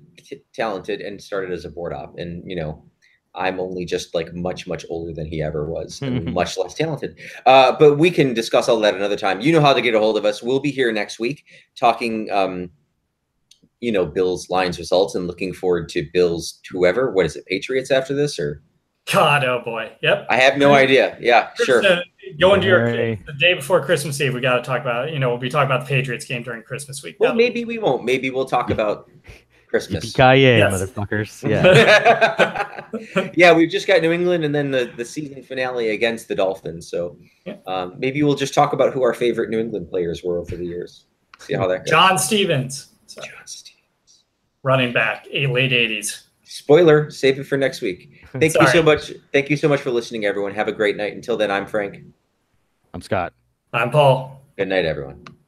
talented and started as a board op, and you know, I'm only just like much older than he ever was, and much less talented. But we can discuss all that another time. You know how to get a hold of us. We'll be here next week talking, you know, Bills Lions results, and looking forward to Bills whoever. What is it, Patriots after this or? God, oh boy, yep. I have no idea. Yeah, sure. Going to the day before Christmas Eve, we got to talk about, you know, we'll be talking about the Patriots game during Christmas week. Well, maybe we won't. Maybe we'll talk about Christmas. Yes. Motherfuckers. Yeah. Yeah, we've just got New England and then the season finale against the Dolphins. So maybe we'll just talk about who our favorite New England players were over the years. See how that goes. John Stevens. Running back, late 80s. Spoiler, save it for next week. Thank you so much for listening, everyone. Have a great night. Until then, I'm Frank. I'm Scott. I'm Paul. Good night, everyone.